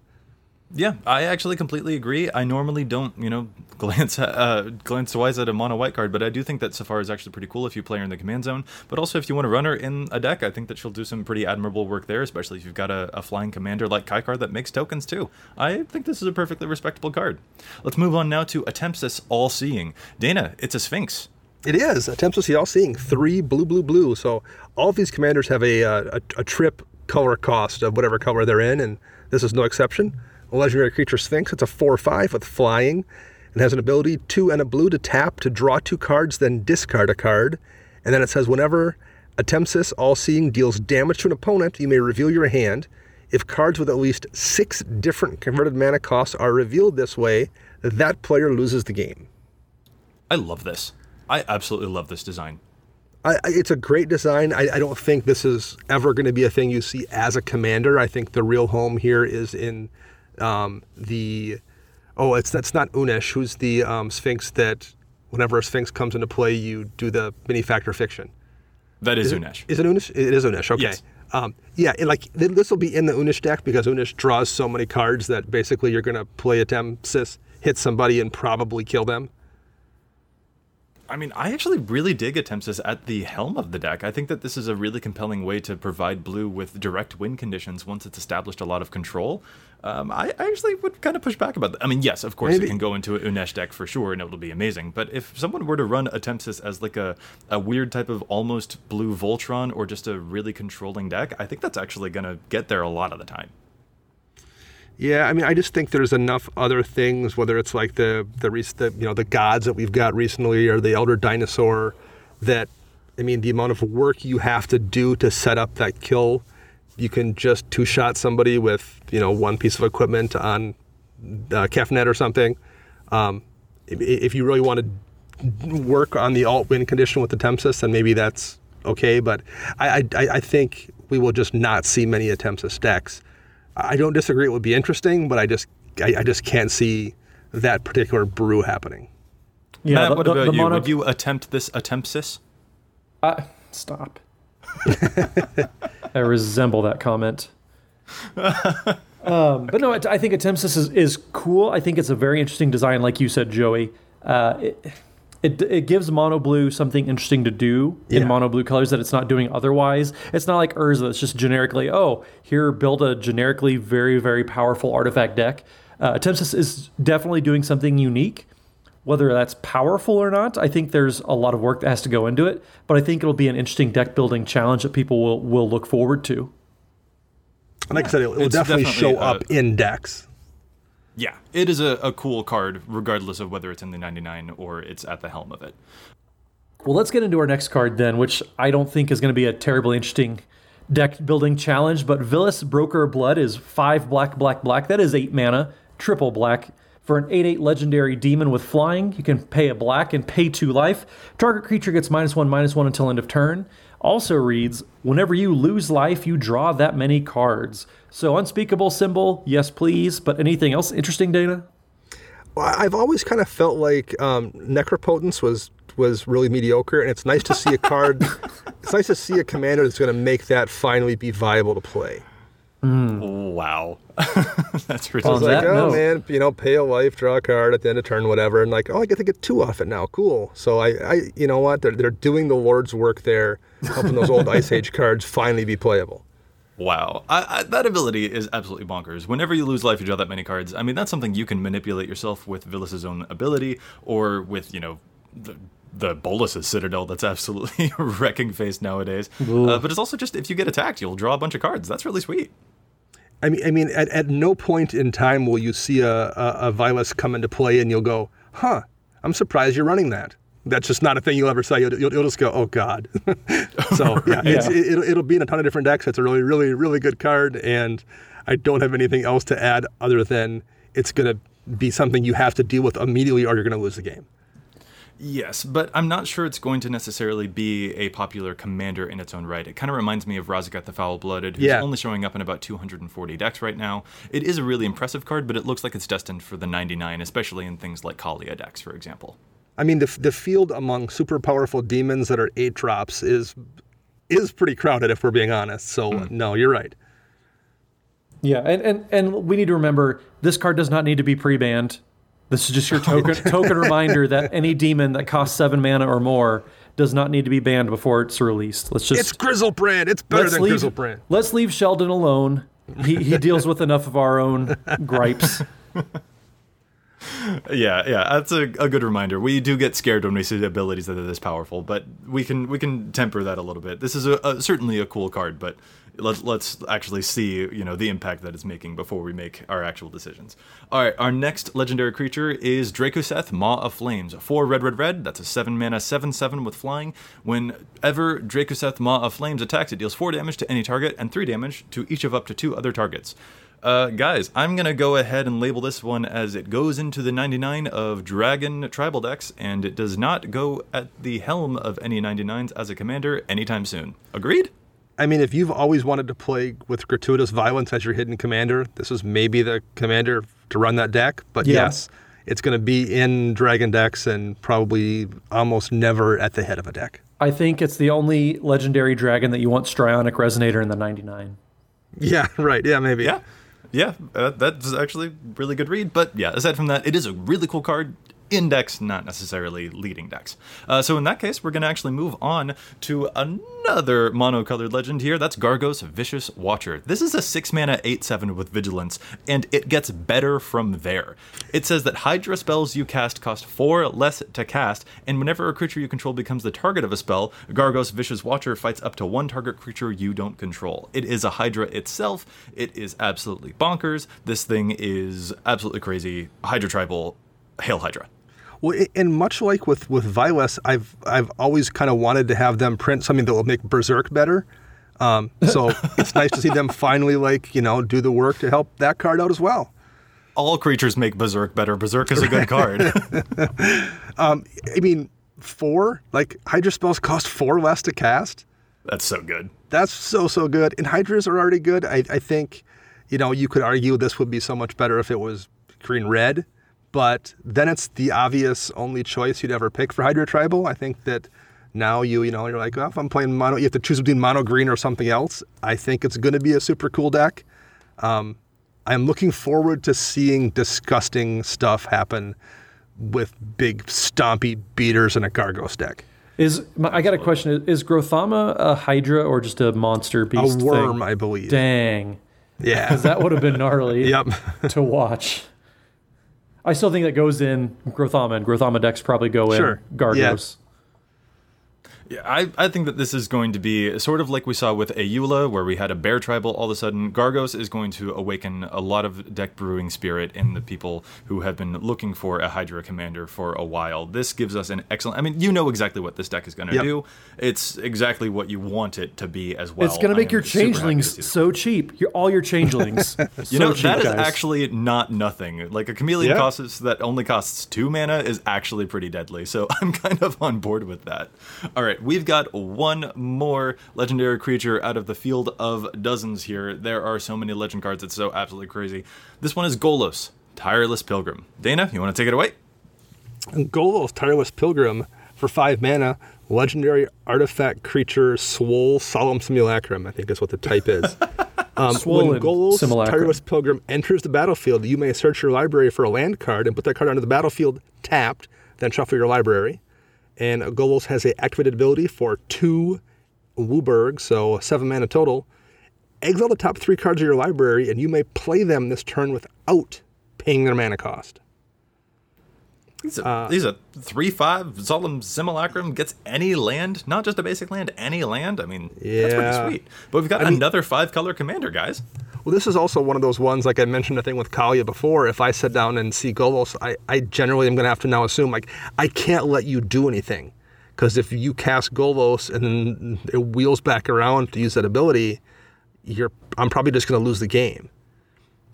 Yeah, I actually completely agree. I normally don't, you know, glance uh, glance wise at a mono white card, but I do think that Sephara is actually pretty cool if you play her in the command zone. But also if you want to run her in a deck, I think that she'll do some pretty admirable work there, especially if you've got a, a flying commander like Kykar that makes tokens too. I think this is a perfectly respectable card. Let's move on now to Atemsis, All-Seeing. Dana, it's a Sphinx. It is. Atemsis, the All-Seeing. Three blue, blue, blue. So all of these commanders have a, a, a trip color cost of whatever color they're in, and this is no exception. A legendary creature Sphinx. It's a four five with flying. It has an ability, two and a blue, to tap, to draw two cards, then discard a card. And then it says, whenever Atemsis, All-Seeing, deals damage to an opponent, you may reveal your hand. If cards with at least six different converted mana costs are revealed this way, that player loses the game. I love this. I absolutely love this design. I, it's a great design. I, I don't think this is ever going to be a thing you see as a commander. I think the real home here is in... Um, the oh, it's that's not Unesh, who's the um, Sphinx that whenever a Sphinx comes into play, you do the benefactor fiction. That is, is Unesh. It, is it Unesh? It is Unesh. Okay. Yes. Um, yeah, and like this will be in the Unesh deck because Unesh draws so many cards that basically you're going to play Atemsis, hit somebody, and probably kill them. I mean, I actually really dig Atemsis at the helm of the deck. I think that this is a really compelling way to provide blue with direct win conditions once it's established a lot of control. Um, I actually would kind of push back about that. I mean, yes, of course, Maybe. It can go into an Unesh deck for sure, and it'll be amazing. But if someone were to run Atemsis as like a, a weird type of almost blue Voltron or just a really controlling deck, I think that's actually going to get there a lot of the time. Yeah, I mean, I just think there's enough other things, whether it's like the, the the you know the gods that we've got recently or the Elder Dinosaur, that, I mean, the amount of work you have to do to set up that kill, you can just two-shot somebody with, you know, one piece of equipment on uh, Kefnet or something. Um, if, if you really want to work on the alt-win condition with Atemsis, then maybe that's okay, but I, I, I think we will just not see many Atemsis decks. I don't disagree it would be interesting, but I just I, I just can't see that particular brew happening. Yeah, Matt, the, what the, about the you? Mono... Would you attempt this Atemsis? Uh, stop. I resemble that comment. um, but no, I think Atemsis is, is cool. I think it's a very interesting design, like you said, Joey. Uh, it, it it gives mono blue something interesting to do yeah. in mono blue colors that it's not doing otherwise. It's not like Urza. It's just generically, oh, here, build a generically very, very powerful artifact deck. Uh, Atemsis is definitely doing something unique. Whether that's powerful or not, I think there's a lot of work that has to go into it, but I think it'll be an interesting deck-building challenge that people will, will look forward to. And like yeah, I said, it will definitely, definitely show uh, up in decks. Yeah, it is a, a cool card, regardless of whether it's in the ninety-nine or it's at the helm of it. Well, let's get into our next card then, which I don't think is going to be a terribly interesting deck-building challenge, but Vilis, Broker of Blood, is five black, black, black. That is eight mana, triple black. For an eight eight legendary demon with flying, you can pay a black and pay two life. Target creature gets minus one, minus one until end of turn. Also reads, whenever you lose life, you draw that many cards. So Unspeakable Symbol, yes please, but anything else interesting, Dana? I've always kind of felt like um, Necropotence was was really mediocre, and it's nice to see a card. It's nice to see a commander that's going to make that finally be viable to play. Mm. Wow, that's ridiculous. I was like, oh no. man, you know, pay a life, draw a card at the end of turn, whatever, and like, oh, I get to get two off it now. Cool. So I, I you know what? They're they're doing the Lord's work there, helping those old Ice Age cards finally be playable. Wow. I, I, that ability is absolutely bonkers. Whenever you lose life, you draw that many cards. I mean, that's something you can manipulate yourself with Vilis' own ability or with, you know, the, the Bolas' Citadel that's absolutely wrecking face nowadays. Uh, but it's also just if you get attacked, you'll draw a bunch of cards. That's really sweet. I mean, I mean, at, at no point in time will you see a, a, a Vilis come into play and you'll go, huh, I'm surprised you're running that. That's just not a thing you'll ever say. You'll, you'll, you'll just go, oh, God. So, yeah, yeah. It's, it, it'll, it'll be in a ton of different decks. It's a really, really, really good card, and I don't have anything else to add other than it's going to be something you have to deal with immediately or you're going to lose the game. Yes, but I'm not sure it's going to necessarily be a popular commander in its own right. It kind of reminds me of Razaghat the Foul-Blooded, who's yeah. only showing up in about two hundred forty decks right now. It is a really impressive card, but it looks like it's destined for the ninety-nine, especially in things like Kalia decks, for example. I mean, the the field among super powerful demons that are eight drops is is pretty crowded, if we're being honest. So, mm. no, you're right. Yeah, and, and, and we need to remember, this card does not need to be pre-banned. This is just your token token reminder that any demon that costs seven mana or more does not need to be banned before it's released. Let's just It's Grizzlebrand. It's better than leave, Grizzlebrand. Let's leave Sheldon alone. He he deals with enough of our own gripes. Yeah, yeah, that's a, a good reminder. We do get scared when we see abilities that are this powerful, but we can we can temper that a little bit. This is a, a, certainly a cool card, but let's let's actually see, you know, the impact that it's making before we make our actual decisions. All right, our next legendary creature is Dracoseth, Maw of Flames. Four red, red, red. That's a seven mana, seven, seven with flying. Whenever Dracoseth, Maw of Flames attacks, it deals four damage to any target and three damage to each of up to two other targets. Uh, guys, I'm going to go ahead and label this one as it goes into the ninety-nine of Dragon Tribal decks, and it does not go at the helm of any ninety-nines as a commander anytime soon. Agreed? I mean, if you've always wanted to play with Gratuitous Violence as your hidden commander, this is maybe the commander to run that deck, but yeah. yes, it's going to be in Dragon decks and probably almost never at the head of a deck. I think it's the only legendary dragon that you want Strionic Resonator in the ninety-nine. Yeah, right. Yeah, maybe. Yeah. Yeah, uh, that's actually really good read. But yeah, aside from that, it is a really cool card in decks, not necessarily leading decks. Uh, so in that case, we're going to actually move on to another mono-colored legend here. That's Gargos, Vicious Watcher. This is a six mana eight seven with Vigilance, and it gets better from there. It says that Hydra spells you cast cost four less to cast, and whenever a creature you control becomes the target of a spell, Gargos, Vicious Watcher fights up to one target creature you don't control. It is a Hydra itself. It is absolutely bonkers. This thing is absolutely crazy. Hydra Tribal, Hail Hydra. Well, and much like with, with Vilis, I've I've always kind of wanted to have them print something that will make Berserk better. Um, so it's nice to see them finally, like, you know, do the work to help that card out as well. All creatures make Berserk better. Berserk is a good card. um, I mean, four? Like, Hydra spells cost four less to cast? That's so good. That's so, so good. And Hydras are already good. I, I think, you know, you could argue this would be so much better if it was green-red. But then it's the obvious only choice you'd ever pick for Hydra Tribal. I think that now you, you know, you're like, well, if I'm playing mono, you have to choose between mono green or something else. I think it's going to be a super cool deck. Um, I'm looking forward to seeing disgusting stuff happen with big stompy beaters in a Gargos deck. Is I got a question. Is Grothama a Hydra or just a monster beast? A worm, thing? I believe. Dang. Yeah. Because that would have been gnarly yep. to watch. I still think that goes in Grothama, and Grothama decks probably go in sure. Gargos. Yeah. Yeah, I, I think that this is going to be sort of like we saw with Ayula, where we had a bear tribal all of a sudden. Gargos is going to awaken a lot of deck brewing spirit in the people who have been looking for a Hydra commander for a while. This gives us an excellent... I mean, you know exactly what this deck is going to yep. do. It's exactly what you want it to be as well. It's going to make your changelings so cheap. Your, all your changelings. you so know, cheap, that is guys. actually not nothing. Like, a chameleon yep. costs that only costs two mana is actually pretty deadly, so I'm kind of on board with that. All right. We've got one more legendary creature out of the field of dozens here. There are so many legend cards, it's so absolutely crazy. This one is Golos, Tireless Pilgrim. Dana, you want to take it away? Golos, Tireless Pilgrim, for five mana, legendary artifact creature, Swole Solemn Simulacrum, I think is what the type is. Um, when Golos, Simulacrum. Tireless Pilgrim enters the battlefield, you may search your library for a land card and put that card onto the battlefield tapped, then shuffle your library. And Golos has an activated ability for two Wooburg, so seven mana total. Exile the top three cards of your library, and you may play them this turn without paying their mana cost. He's a, uh, he's a three five Solemn Simulacrum, gets any land, not just a basic land, any land. I mean, yeah. that's pretty sweet. But we've got I another mean, five-color commander, guys. Well, this is also one of those ones, like I mentioned, I think, with Kalia before. If I sit down and see Golos, I, I generally am going to have to now assume, like, I can't let you do anything. Because if you cast Golos and then it wheels back around to use that ability, you're I'm probably just going to lose the game.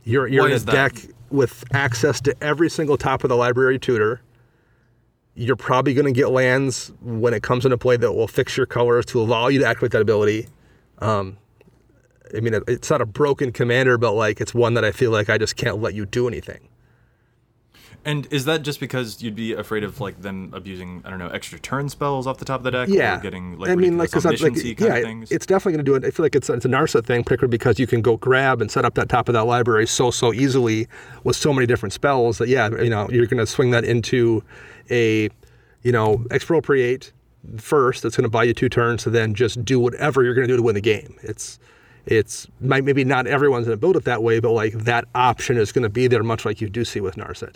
You're, you're in a deck... That? With access to every single top of the library tutor, you're probably going to get lands when it comes into play that will fix your colors to allow you to activate that ability. Um, I mean, it's not a broken commander, but like it's one that I feel like I just can't let you do anything. And is that just because you'd be afraid of like them abusing, I don't know, extra turn spells off the top of the deck? Yeah. Or getting like, I mean, like, like kind yeah, of things? It's definitely going to do it. I feel like it's, it's a Narsa thing, particularly because you can go grab and set up that top of that library so, so easily with so many different spells that, yeah, you know, you're going to swing that into a, you know, expropriate first. That's going to buy you two turns to then just do whatever you're going to do to win the game. It's, it's maybe not everyone's going to build it that way, but like that option is going to be there, much like you do see with Narset.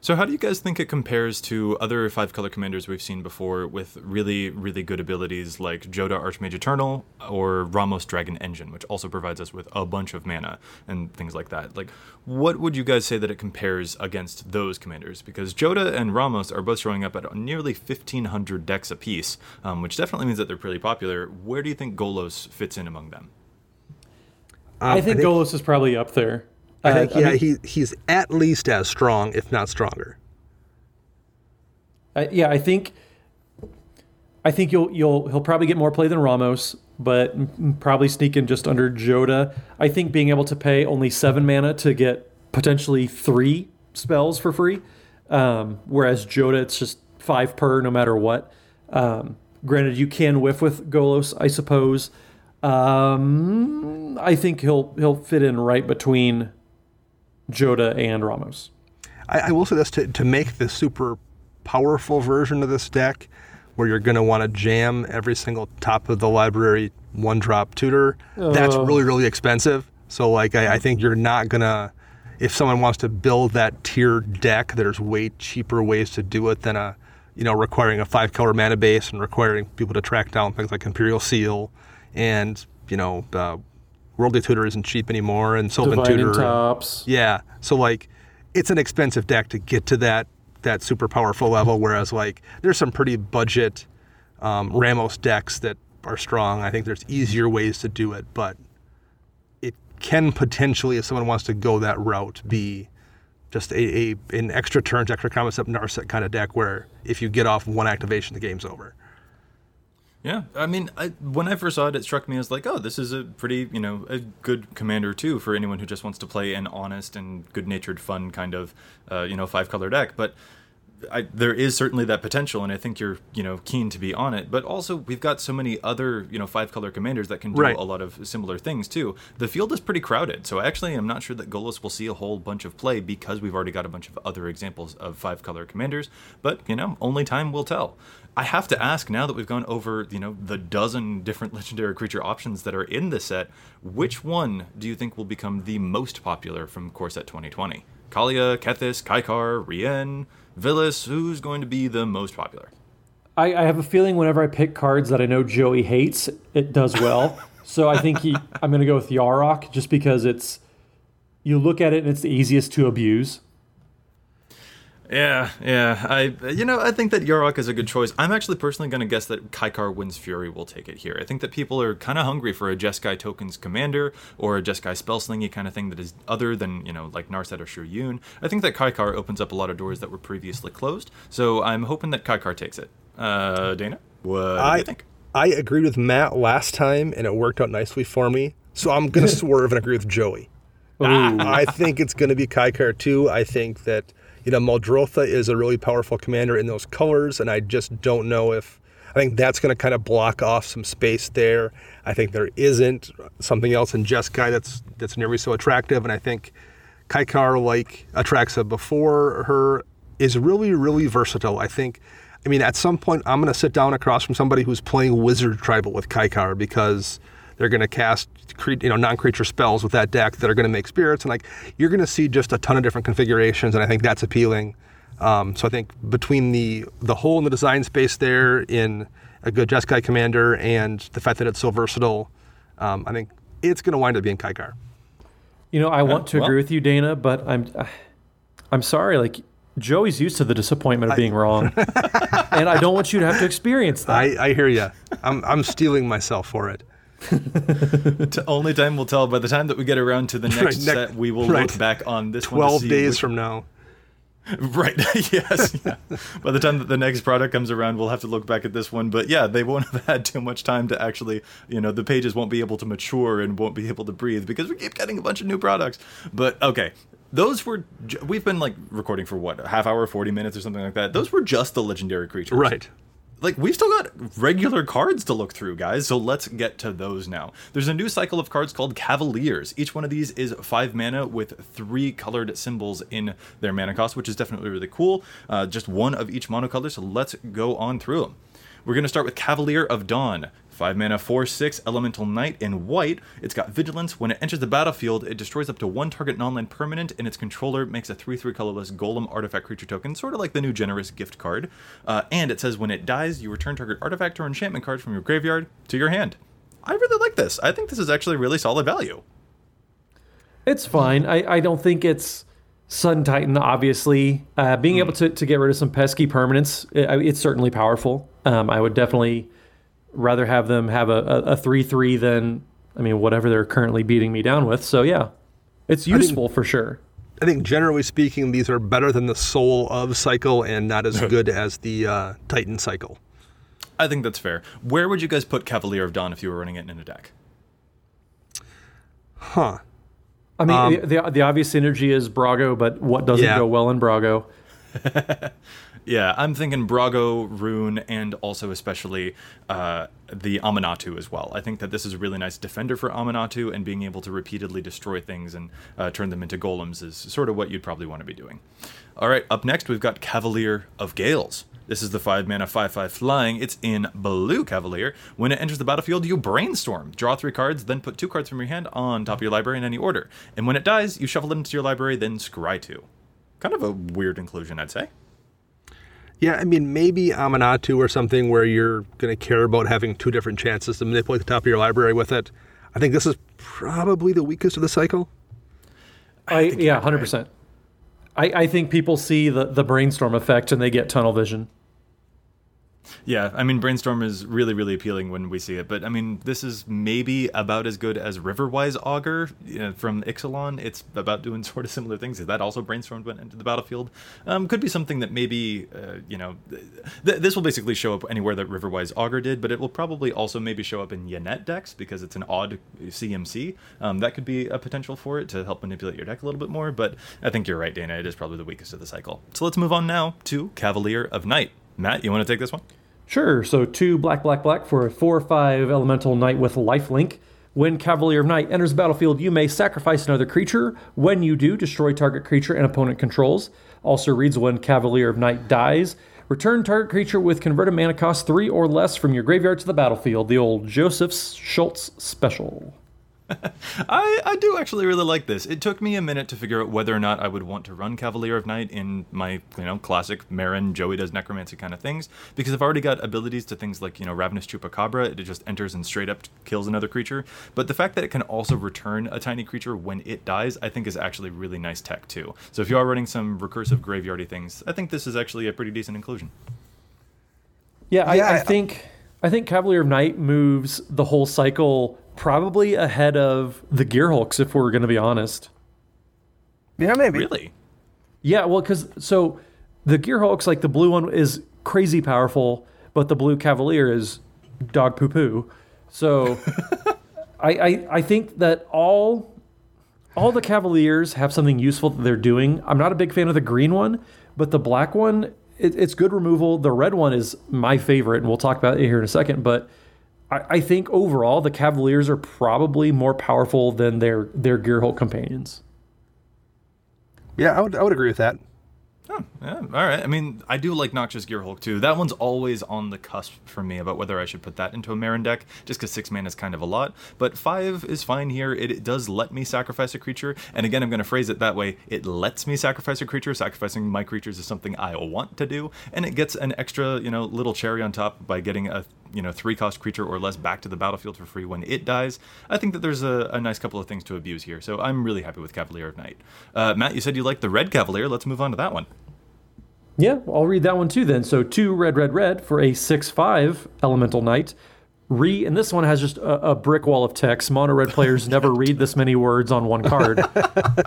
So how do you guys think it compares to other five-color commanders we've seen before with really, really good abilities like Joda Archmage Eternal or Ramos Dragon Engine, which also provides us with a bunch of mana and things like that? Like, what would you guys say that it compares against those commanders? Because Joda and Ramos are both showing up at nearly fifteen hundred decks apiece, um, which definitely means that they're pretty popular. Where do you think Golos fits in among them? Um, I, think I think Golos is probably up there. I think, uh, yeah, I mean, he, he's at least as strong, if not stronger. Uh, yeah, I think, I think you'll you'll he'll probably get more play than Ramos, but m- probably sneak in just under Joda. I think being able to pay only seven mana to get potentially three spells for free, um, whereas Joda it's just five per no matter what. Um, granted, you can whiff with Golos, I suppose. Um, I think he'll he'll fit in right between Joda and Ramos. I, I will say this, to, to make the super powerful version of this deck where you're going to want to jam every single top of the library one-drop tutor, oh. that's really, really expensive. So, like, I, I think you're not going to... If someone wants to build that tiered deck, there's way cheaper ways to do it than, a, you know, requiring a five-color mana base and requiring people to track down things like Imperial Seal and, you know... Uh, Worldly Tutor isn't cheap anymore, and Sylvan Dividing Tutor. Tops. Yeah. So, like, it's an expensive deck to get to that that super powerful level, whereas, like, there's some pretty budget um, Ramos decks that are strong. I think there's easier ways to do it, but it can potentially, if someone wants to go that route, be just a, a an extra turns, extra concept Narset kind of deck where if you get off one activation, the game's over. Yeah, I mean, I, when I first saw it, it struck me as like, oh, this is a pretty, you know, a good commander, too, for anyone who just wants to play an honest and good-natured, fun kind of, uh, you know, five-color deck. But I, there is certainly that potential, and I think you're, you know, keen to be on it. But also, we've got so many other, you know, five-color commanders that can do right. a lot of similar things, too. The field is pretty crowded, so actually I'm not sure that Golos will see a whole bunch of play because we've already got a bunch of other examples of five-color commanders. But, you know, only time will tell. I have to ask, now that we've gone over, you know, the dozen different legendary creature options that are in this set, which one do you think will become the most popular from Core Set twenty twenty? Kalia, Kethis, Kykar, Rienne, Vilis, who's going to be the most popular? I, I have a feeling whenever I pick cards that I know Joey hates, it does well. So I think he, I'm going to go with Yarok, just because it's, you look at it and it's the easiest to abuse. Yeah, yeah. I, you know, I think that Yarok is a good choice. I'm actually personally going to guess that Kykar Wind's Fury will take it here. I think that people are kind of hungry for a Jeskai Tokens Commander or a Jeskai Spellslingy kind of thing that is other than, you know, like Narset or Shu Yun. I think that Kykar opens up a lot of doors that were previously closed, so I'm hoping that Kykar takes it. Uh, Dana, what I, do you think? I agreed with Matt last time, and it worked out nicely for me, so I'm going to swerve and agree with Joey. Ah, I think it's going to be Kykar, too. I think that... You know, Muldrotha is a really powerful commander in those colors, and I just don't know if... I think that's going to kind of block off some space there. I think there isn't something else in Jeskai that's that's nearly so attractive, and I think Kykar, like Atraxa before her, is really, really versatile. I think, I mean, at some point, I'm going to sit down across from somebody who's playing Wizard Tribal with Kykar, because... They're going to cast, you know, non-creature spells with that deck that are going to make spirits, and like you're going to see just a ton of different configurations, and I think that's appealing. Um, so I think between the the hole in the design space there in a good Jeskai commander and the fact that it's so versatile, um, I think it's going to wind up being Kykar. You know, I uh, want to well, agree with you, Dana, but I'm uh, I'm sorry, like. Joey's used to the disappointment of being I, wrong, and I don't want you to have to experience that. I, I hear you. I'm I'm stealing myself for it. Only time will tell. By the time that we get around to the next, right, next set, we will right. look back on this twelve one. twelve days which... from now. Right. Yes. Yeah. By the time that the next product comes around, we'll have to look back at this one. But yeah, they won't have had too much time to actually, you know, the pages won't be able to mature and won't be able to breathe because we keep getting a bunch of new products. But okay. Those were, we've been like recording for what, a half hour, forty minutes or something like that. Those were just the legendary creatures. Right. Like, we've still got regular cards to look through, guys, so let's get to those now. There's a new cycle of cards called Cavaliers. Each one of these is five mana with three colored symbols in their mana cost, which is definitely really cool. Uh, just one of each monocolor, so let's go on through them. We're going to start with Cavalier of Dawn. five mana, four six, Elemental Knight in white. It's got Vigilance. When it enters the battlefield, it destroys up to one target non-land permanent, and its controller makes a three three colorless Golem Artifact Creature Token, sort of like the new Generous Gift card. Uh, and it says when it dies, you return target artifact or enchantment card from your graveyard to your hand. I really like this. I think this is actually really solid value. It's fine. I, I don't think it's Sun Titan, obviously. Uh, being mm. able to, to get rid of some pesky permanents, it, it's certainly powerful. Um, I would definitely... rather have them have a, a, a three three than, I mean, whatever they're currently beating me down with. So, yeah, it's useful think, for sure. I think, generally speaking, these are better than the Soul of cycle and not as good as the uh, Titan cycle. I think that's fair. Where would you guys put Cavalier of Dawn if you were running it in a deck? Huh. I mean, um, the, the the obvious synergy is Brago, but what doesn't yeah. go well in Brago? Yeah, I'm thinking Brago, Rune, and also especially uh, the Amanatu as well. I think that this is a really nice defender for Amanatu, and being able to repeatedly destroy things and uh, turn them into golems is sort of what you'd probably want to be doing. All right, up next, we've got Cavalier of Gales. This is the five mana, five five flying. It's in blue, Cavalier. When it enters the battlefield, you brainstorm. Draw three cards, then put two cards from your hand on top of your library in any order. And when it dies, you shuffle them into your library, then scry two. Kind of a weird inclusion, I'd say. Yeah, I mean, maybe Amanatu or something where you're going to care about having two different chances to manipulate the top of your library with it. I think this is probably the weakest of the cycle. I, I yeah, one hundred percent. Right. I, I think people see the, the brainstorm effect and they get tunnel vision. Yeah, I mean, Brainstorm is really, really appealing when we see it. But, I mean, this is maybe about as good as Riverwise Augur you know, from Ixalan. It's about doing sort of similar things. That also Brainstormed went into the battlefield. Um, could be something that maybe, uh, you know, th this will basically show up anywhere that Riverwise Augur did, but it will probably also maybe show up in Yanette decks because it's an odd C M C. Um, that could be a potential for it to help manipulate your deck a little bit more. But I think you're right, Dana. It is probably the weakest of the cycle. So let's move on now to Cavalier of Night. Matt, you want to take this one? Sure. So two black, black, black for a four five elemental knight with lifelink. When Cavalier of Night enters the battlefield, you may sacrifice another creature. When you do, destroy target creature and opponent controls. Also reads, when Cavalier of Night dies, return target creature with converted mana cost three or less from your graveyard to the battlefield. The old Joseph Schultz special. I, I do actually really like this. It took me a minute to figure out whether or not I would want to run Cavalier of Night in my, you know, classic Marin, Joey does necromancy kind of things, because I've already got abilities to things like, you know, Ravenous Chupacabra. It just enters and straight up kills another creature. But the fact that it can also return a tiny creature when it dies, I think is actually really nice tech too. So if you are running some recursive graveyardy things, I think this is actually a pretty decent inclusion. Yeah, I, yeah, I, I think I think Cavalier of Night moves the whole cycle probably ahead of the Gearhulks, if we're going to be honest. Yeah, maybe. Really? Yeah, well, because so the Gearhulks, like the blue one is crazy powerful, but the blue Cavalier is dog poo poo. So I, I I think that all all the Cavaliers have something useful that they're doing. I'm not a big fan of the green one, but the black one, it, it's good removal. The red one is my favorite, and we'll talk about it here in a second, but I think overall the Cavaliers are probably more powerful than their their Gearhulk companions. Yeah, I would I would agree with that. Oh, yeah, all right. I mean, I do like Noxious Gearhulk too. That one's always on the cusp for me about whether I should put that into a Marin deck, just because six mana is kind of a lot. But five is fine here. It, it does let me sacrifice a creature. And again, I'm going to phrase it that way. It lets me sacrifice a creature. Sacrificing my creatures is something I want to do. And it gets an extra, you know, little cherry on top by getting a, you know, three cost creature or less back to the battlefield for free when it dies. I think that there's a, a nice couple of things to abuse here. So I'm really happy with Cavalier of Night. Uh, Matt, you said you liked the red Cavalier. Let's move on to that one. Yeah, I'll read that one too then. So two red, red, red for a six five elemental knight. Re, and this one has just a, a brick wall of text. Mono red players never read this many words on one card,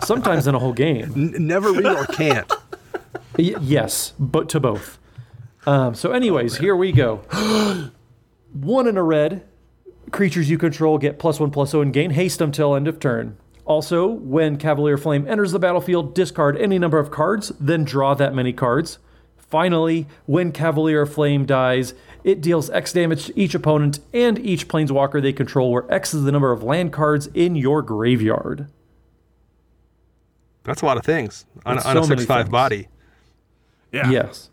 sometimes in a whole game. N never read or can't. Y yes, but to both. Um, so anyways, here we go. One in a red. Creatures you control get plus one, plus zero, and gain haste until end of turn. Also, when Cavalier Flame enters the battlefield, discard any number of cards, then draw that many cards. Finally, when Cavalier Flame dies, it deals X damage to each opponent and each planeswalker they control, where X is the number of land cards in your graveyard. That's a lot of things on, on a six five body. Yeah. Yes.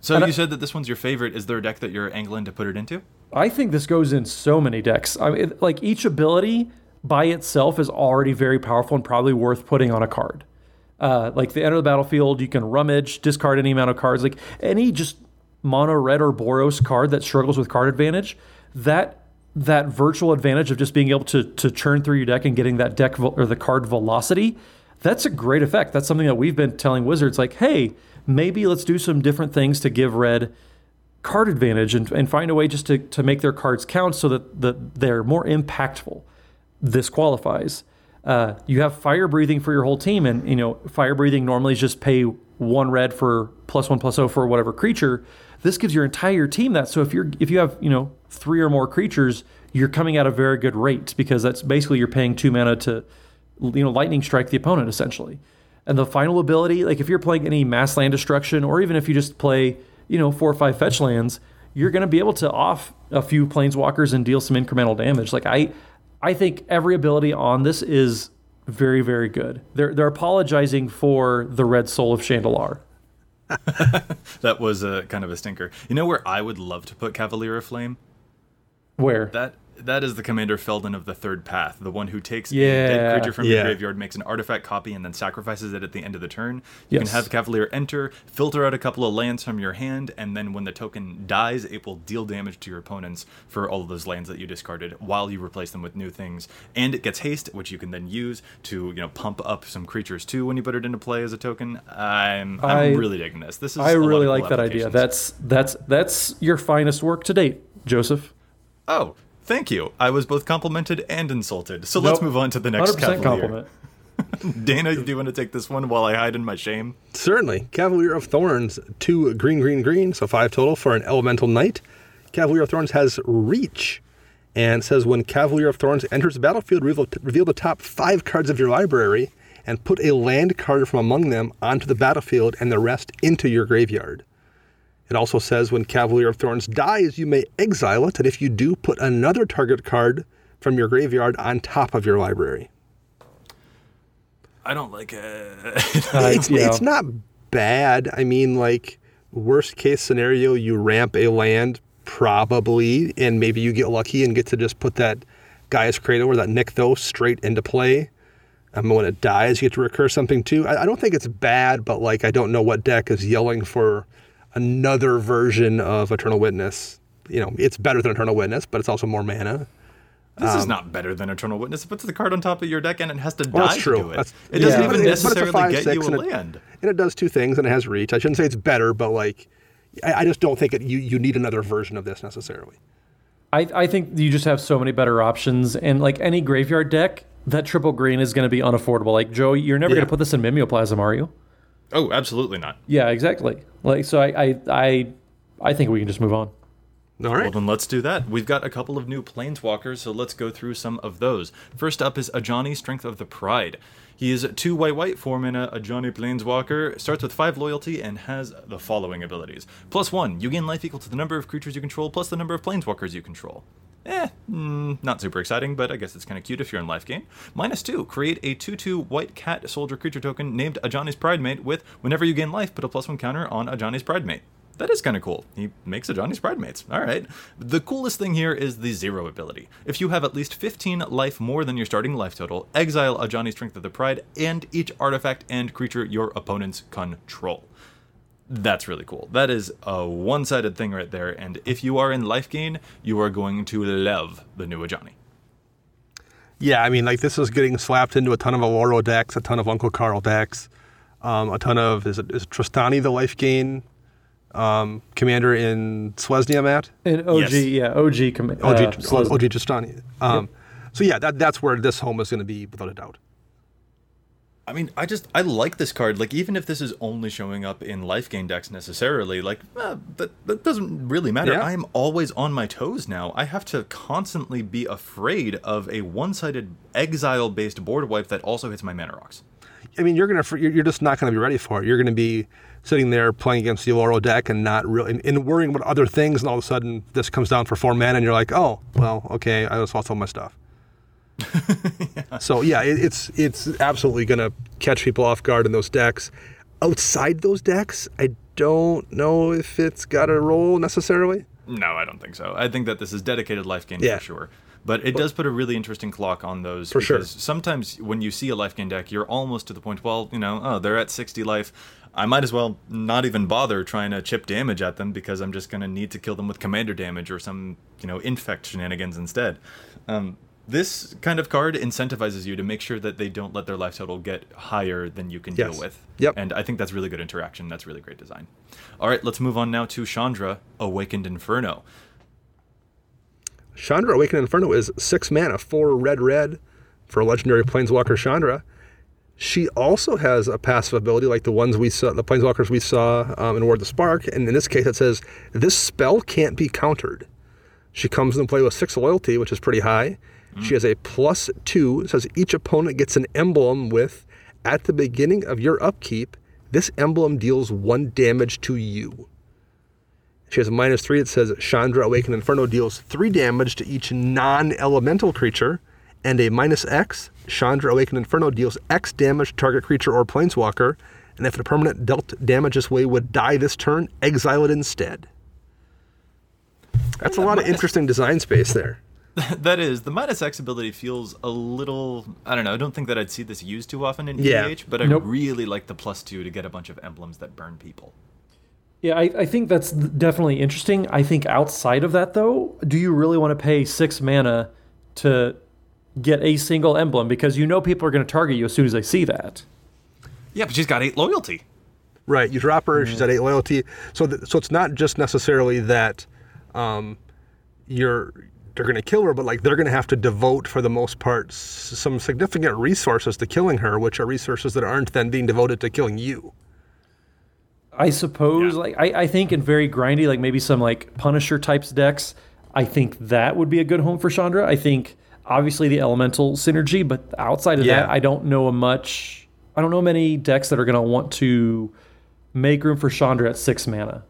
So and you I, said that this one's your favorite. Is there a deck that you're angling to put it into? I think this goes in so many decks. I mean, it, like each ability by itself is already very powerful and probably worth putting on a card. Uh, like the enter the battlefield, you can rummage, discard any amount of cards, like any just mono red or Boros card that struggles with card advantage. That that virtual advantage of just being able to to churn through your deck and getting that deck or the card velocity, that's a great effect. That's something that we've been telling Wizards, like, hey, maybe let's do some different things to give red card advantage and, and find a way just to to make their cards count so that the, they're more impactful. This qualifies. Uh, you have fire breathing for your whole team, and you know fire breathing normally is just pay one red for plus one plus zero for whatever creature. This gives your entire team that. So if you're if you have you know three or more creatures, you're coming at a very good rate because that's basically you're paying two mana to you know lightning strike the opponent essentially. And the final ability, like if you're playing any mass land destruction, or even if you just play you know four or five fetch lands, you're going to be able to off a few planeswalkers and deal some incremental damage. Like I. I think every ability on this is very, very good. They're they're apologizing for the Red Soul of Chandalar. That was a kind of a stinker. You know where I would love to put Cavalier of Flame? Where? That that is the Commander Feldon of the Third Path, the one who takes yeah. a dead creature from yeah. your graveyard, makes an artifact copy, and then sacrifices it at the end of the turn. You yes. can have the Cavalier enter, filter out a couple of lands from your hand, and then when the token dies, it will deal damage to your opponents for all of those lands that you discarded while you replace them with new things. And it gets haste, which you can then use to, you know, pump up some creatures too when you put it into play as a token. I'm I'm I, really digging this. This is I really like that idea. That's that's that's your finest work to date, Joseph. Oh, thank you. I was both complimented and insulted. So nope. let's move on to the next Cavalier. Compliment. Dana, do you want to take this one while I hide in my shame? Certainly. Cavalier of Thorns, two green, green, green, so five total for an elemental knight. Cavalier of Thorns has reach and says when Cavalier of Thorns enters the battlefield, reveal, reveal the top five cards of your library and put a land card from among them onto the battlefield and the rest into your graveyard. It also says when Cavalier of Thorns dies, you may exile it, and if you do, put another target card from your graveyard on top of your library. I don't like it. it's, it's not bad. I mean, like, worst case scenario, you ramp a land, probably, and maybe you get lucky and get to just put that Gaia's Cradle or that Nykthos straight into play. And when it dies, you get to recur something, too. I, I don't think it's bad, but, like, I don't know what deck is yelling for another version of Eternal Witness. You know, it's better than Eternal Witness, but it's also more mana. This um, is not better than Eternal Witness. It puts the card on top of your deck and it has to well, die true. to it. That's, it yeah. doesn't even necessarily five, get you a and land. It, and it does two things and it has reach. I shouldn't say it's better, but like, I, I just don't think it, you, you need another version of this necessarily. I, I think you just have so many better options. And like any graveyard deck, that triple green is going to be unaffordable. Like, Joey, you're never yeah. going to put this in Mimeoplasm, are you? Oh, absolutely not. Yeah, exactly. Like, so I, I, I, I think we can just move on. All right. Well, then let's do that. We've got a couple of new Planeswalkers, so let's go through some of those. First up is Ajani, Strength of the Pride. He is two white white, four mana, Ajani Planeswalker, starts with five loyalty, and has the following abilities. Plus one, you gain life equal to the number of creatures you control, plus the number of Planeswalkers you control. Eh, mm, not super exciting, but I guess it's kind of cute if you're in life gain. Minus two, create a two two white cat soldier creature token named Ajani's Pridemate with whenever you gain life, put a plus one counter on Ajani's Pridemate. That is kind of cool. He makes Ajani's Pridemates. All right. The coolest thing here is the zero ability. If you have at least fifteen life more than your starting life total, exile Ajani's Strength of the Pride and each artifact and creature your opponents control. That's really cool. That is a one-sided thing right there. And if you are in life gain, you are going to love the new Ajani. Yeah, I mean, like, this is getting slapped into a ton of Aloro decks, a ton of Uncle Carl decks, um, a ton of, is, it, is Tristani the life gain Um, commander in Selesnya, Matt? In O G, yes. yeah, O G com- uh, O G, Selesnya. O G Tristani. Um, yep. So yeah, that, that's where this home is going to be, without a doubt. I mean, I just, I like this card. Like, even if this is only showing up in life gain decks necessarily, like, eh, that, that doesn't really matter. Yeah. I am always on my toes now. I have to constantly be afraid of a one-sided exile-based board wipe that also hits my mana rocks. I mean, you're gonna, you're just not going to be ready for it. You're going to be sitting there playing against the Oloro deck and not really, and, and worrying about other things, and all of a sudden this comes down for four mana, and you're like, oh, well, okay, I just lost all my stuff. yeah. So yeah, it, it's it's absolutely going to catch people off guard in those decks. Outside those decks, I don't know if it's got a role necessarily. No, I don't think so. I think that this is dedicated life gain yeah. for sure. But it does put a really interesting clock on those. For because sure. sometimes when you see a life gain deck, you're almost to the point, well, you know, oh, they're at sixty life. I might as well not even bother trying to chip damage at them because I'm just going to need to kill them with commander damage or some, you know, infect shenanigans instead. Um, this kind of card incentivizes you to make sure that they don't let their life total get higher than you can yes. deal with. Yep. And I think that's really good interaction. That's really great design. All right, let's move on now to Chandra, Awakened Inferno. Chandra, Awakened Inferno, is six mana, four red red for legendary Planeswalker Chandra. She also has a passive ability like the ones we saw, the Planeswalkers we saw um, in War of the Spark. And in this case, it says, this spell can't be countered. She comes into play with six loyalty, which is pretty high. Mm. She has a plus two. It says each opponent gets an emblem with, at the beginning of your upkeep, this emblem deals one damage to you. She has a minus three. It says Chandra, Awakened Inferno, deals three damage to each non-elemental creature. And a minus X, Chandra, Awakened Inferno, deals X damage to target creature or planeswalker. And if a permanent dealt damage this way would die this turn, exile it instead. That's a lot of interesting design space there. That is, the Midas X ability feels a little, I don't know, I don't think that I'd see this used too often in yeah. E D H, but I nope. really like the plus two to get a bunch of emblems that burn people. Yeah, I, I think that's definitely interesting. I think outside of that, though, do you really want to pay six mana to get a single emblem? Because you know people are going to target you as soon as they see that. Yeah, but she's got eight loyalty. Right, you drop her, mm. she's at eight loyalty. So th- so it's not just necessarily that um, you're they're going to kill her, but like they're going to have to devote, for the most part, s- some significant resources to killing her, which are resources that aren't then being devoted to killing you. I suppose, yeah. like I, I think in very grindy, like maybe some like Punisher types decks, I think that would be a good home for Chandra. I think obviously the elemental synergy, but outside of yeah. that, I don't know a much. I don't know many decks that are going to want to make room for Chandra at six mana.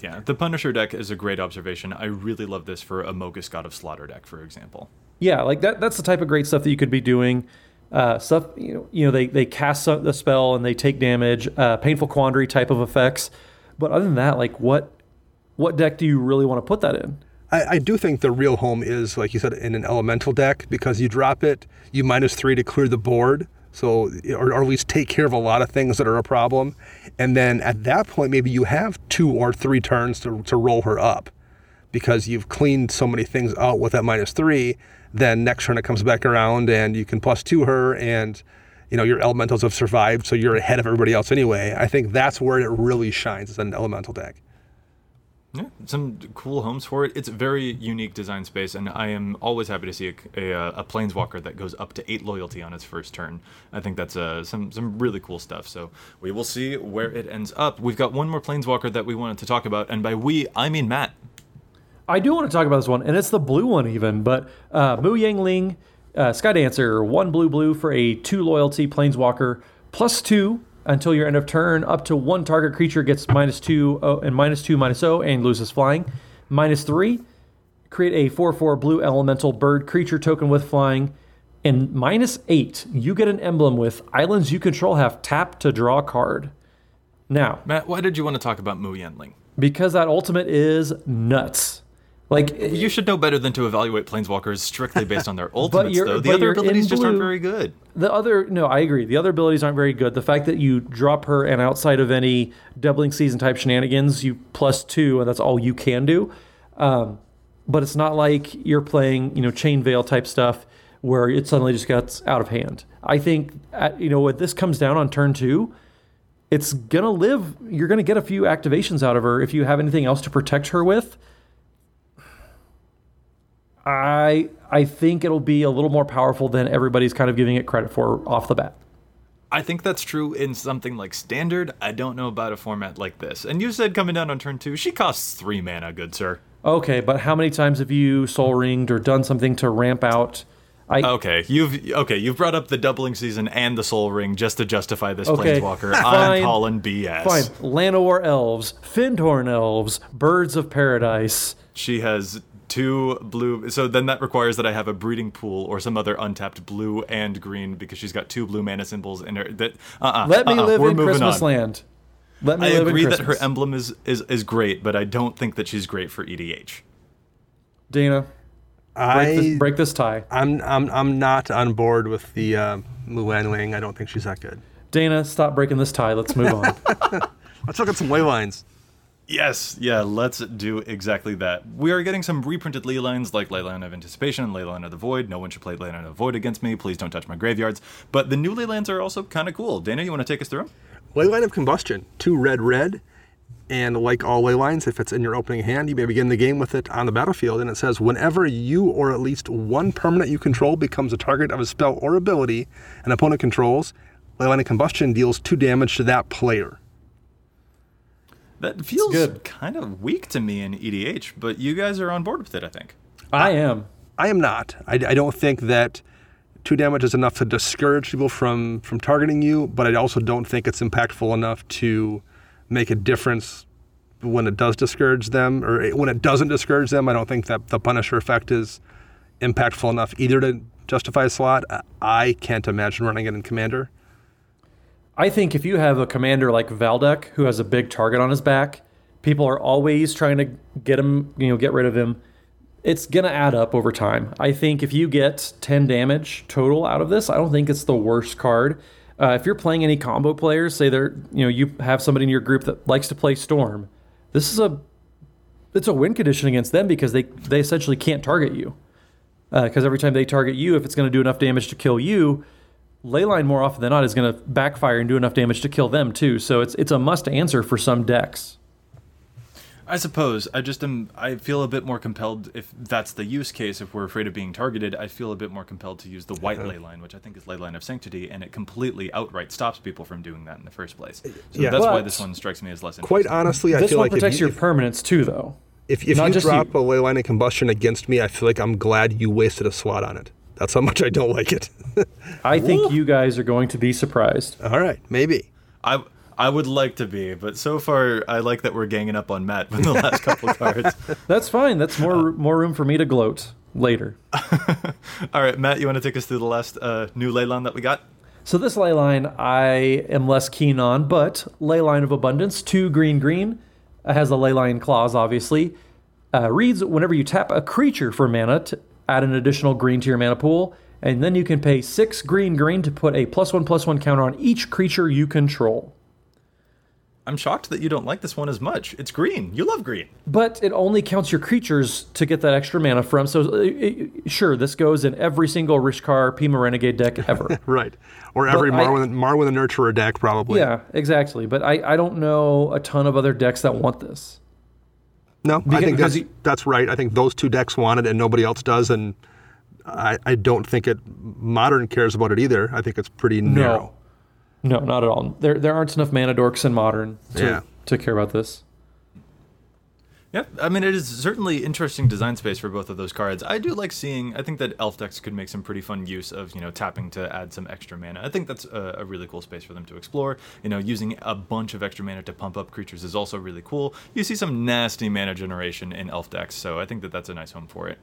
Yeah, the Punisher deck is a great observation. I really love this for a Mogus God of Slaughter deck, for example. Yeah, like that. That's the type of great stuff that you could be doing. Uh, stuff you know, you know they they cast a spell and they take damage. Uh, painful Quandary type of effects. But other than that, like what what deck do you really want to put that in? I, I do think the real home is, like you said, in an elemental deck, because you drop it, you minus three to clear the board. So, or, or at least take care of a lot of things that are a problem. And then at that point, maybe you have two or three turns to, to roll her up, because you've cleaned so many things out with that minus three. Then next turn it comes back around and you can plus two her, and you know your elementals have survived, so you're ahead of everybody else anyway. I think that's where it really shines, is an elemental deck. Yeah, some cool homes for it. It's a very unique design space, and I am always happy to see a, a, a Planeswalker that goes up to eight loyalty on its first turn. I think that's uh, some, some really cool stuff, so we will see where it ends up. We've got one more Planeswalker that we wanted to talk about, and by we, I mean Matt. I do want to talk about this one, and it's the blue one even, but uh, Mu Yangling, uh, Sky Dancer, one blue blue for a two loyalty Planeswalker, plus two. Until your end of turn, up to one target creature gets minus two oh, and minus two minus oh and loses flying. Minus three, create a four four blue elemental bird creature token with flying. And minus eight, you get an emblem with islands you control have tap to draw a card. Now, Matt, why did you want to talk about Mu Yenling? Because that ultimate is nuts. Like you should know better than to evaluate Planeswalkers strictly based on their ultimates, though. The other abilities just blue, aren't very good. The other, no, I agree. The other abilities aren't very good. The fact that you drop her, and outside of any doubling season type shenanigans, you plus two, and that's all you can do. Um, but it's not like you're playing, you know, Chain Veil type stuff where it suddenly just gets out of hand. I think, at, you know, when this comes down on turn two, it's gonna live. You're gonna get a few activations out of her if you have anything else to protect her with. I I think it'll be a little more powerful than everybody's kind of giving it credit for off the bat. I think that's true in something like Standard. I don't know about a format like this. And you said coming down on turn two, she costs three mana, good sir. Okay, but how many times have you Soul Ringed or done something to ramp out? I, okay, you've okay you've brought up the doubling season and the Soul Ring just to justify this okay. Planeswalker. I'm calling B S. Fine, Llanowar Elves, Fyndhorn Elves, Birds of Paradise. She has two blue, so then that requires that I have a breeding pool or some other untapped blue and green, because she's got two blue mana symbols in her. That uh-uh, let me uh-uh, live in Christmas on. Land. Let me I live agree in that her emblem is, is is great, but I don't think that she's great for E D H. Dana, break, I, this, break this tie. I'm I'm I'm not on board with the uh, Mu Yenling. I don't think she's that good. Dana, stop breaking this tie. Let's move on. Let's look at some ley lines. Yes, yeah, let's do exactly that. We are getting some reprinted ley lines like Ley Line of Anticipation and Ley Line of the Void. No one should play Ley Line of the Void against me. Please don't touch my graveyards. But the new ley lines are also kind of cool. Dana, you want to take us through them? Ley Line of Combustion, two red, red. And like all ley lines, if it's in your opening hand, you may begin the game with it on the battlefield. And it says, whenever you or at least one permanent you control becomes a target of a spell or ability an opponent controls, Ley Line of Combustion deals two damage to that player. That feels good. Kind of weak to me in E D H, but you guys are on board with it, I think. I, I am. I am not. I, I don't think that two damage is enough to discourage people from, from targeting you, but I also don't think it's impactful enough to make a difference when it does discourage them, or it, when it doesn't discourage them. I don't think that the Punisher effect is impactful enough either to justify a slot. I, I can't imagine running it in Commander. I think if you have a commander like Valdek, who has a big target on his back, people are always trying to get him, you know, get rid of him. it's going to add up over time. I think if you get ten damage total out of this, I don't think it's the worst card. Uh, if you're playing any combo players, say they're, you know, you have somebody in your group that likes to play Storm, this is a it's a win condition against them because they, they essentially can't target you. Because uh, every time they target you, if it's going to do enough damage to kill you, Leyline more often than not is going to backfire and do enough damage to kill them too. So it's it's a must answer for some decks. I suppose. I just am. I feel a bit more compelled, if that's the use case, if we're afraid of being targeted, I feel a bit more compelled to use the white mm-hmm. ley line, which I think is Leyline of Sanctity, and it completely outright stops people from doing that in the first place. So yeah, that's why this one strikes me as less interesting. Quite honestly, I this feel like... This one protects you, your if, permanence too, though. If, if, if you drop you. a Leyline of Combustion against me, I feel like I'm glad you wasted a slot on it. That's how much I don't like it. I think you guys are going to be surprised. All right, maybe. I... I would like to be, but so far I like that we're ganging up on Matt with the last couple of cards. That's fine. That's more more room for me to gloat later. All right, Matt, you want to take us through the last uh, new ley line that we got? So this ley line I am less keen on, but Ley Line of Abundance, two green green, has the ley line clause, obviously. Uh, reads, whenever you tap a creature for mana, to add an additional green to your mana pool, and then you can pay six green green to put a plus one plus one counter on each creature you control. I'm shocked that you don't like this one as much. It's green. You love green. But it only counts your creatures to get that extra mana from. So, it, it, sure, this goes in every single Rishkar Pima Renegade deck ever. Right. Or every Marwyn, Marwyn the Nurturer deck, probably. Yeah, exactly. But I, I don't know a ton of other decks that want this. No, because, I think that's, you, that's right. I think those two decks want it and nobody else does. And I, I don't think it Modern cares about it either. I think it's pretty narrow. No. No, not at all. There there aren't enough mana dorks in Modern to, yeah. to care about this. Yeah, I mean, it is certainly interesting design space for both of those cards. I do like seeing, I think that Elf decks could make some pretty fun use of, you know, tapping to add some extra mana. I think that's a, a really cool space for them to explore. You know, using a bunch of extra mana to pump up creatures is also really cool. You see some nasty mana generation in Elf decks, so I think that that's a nice home for it.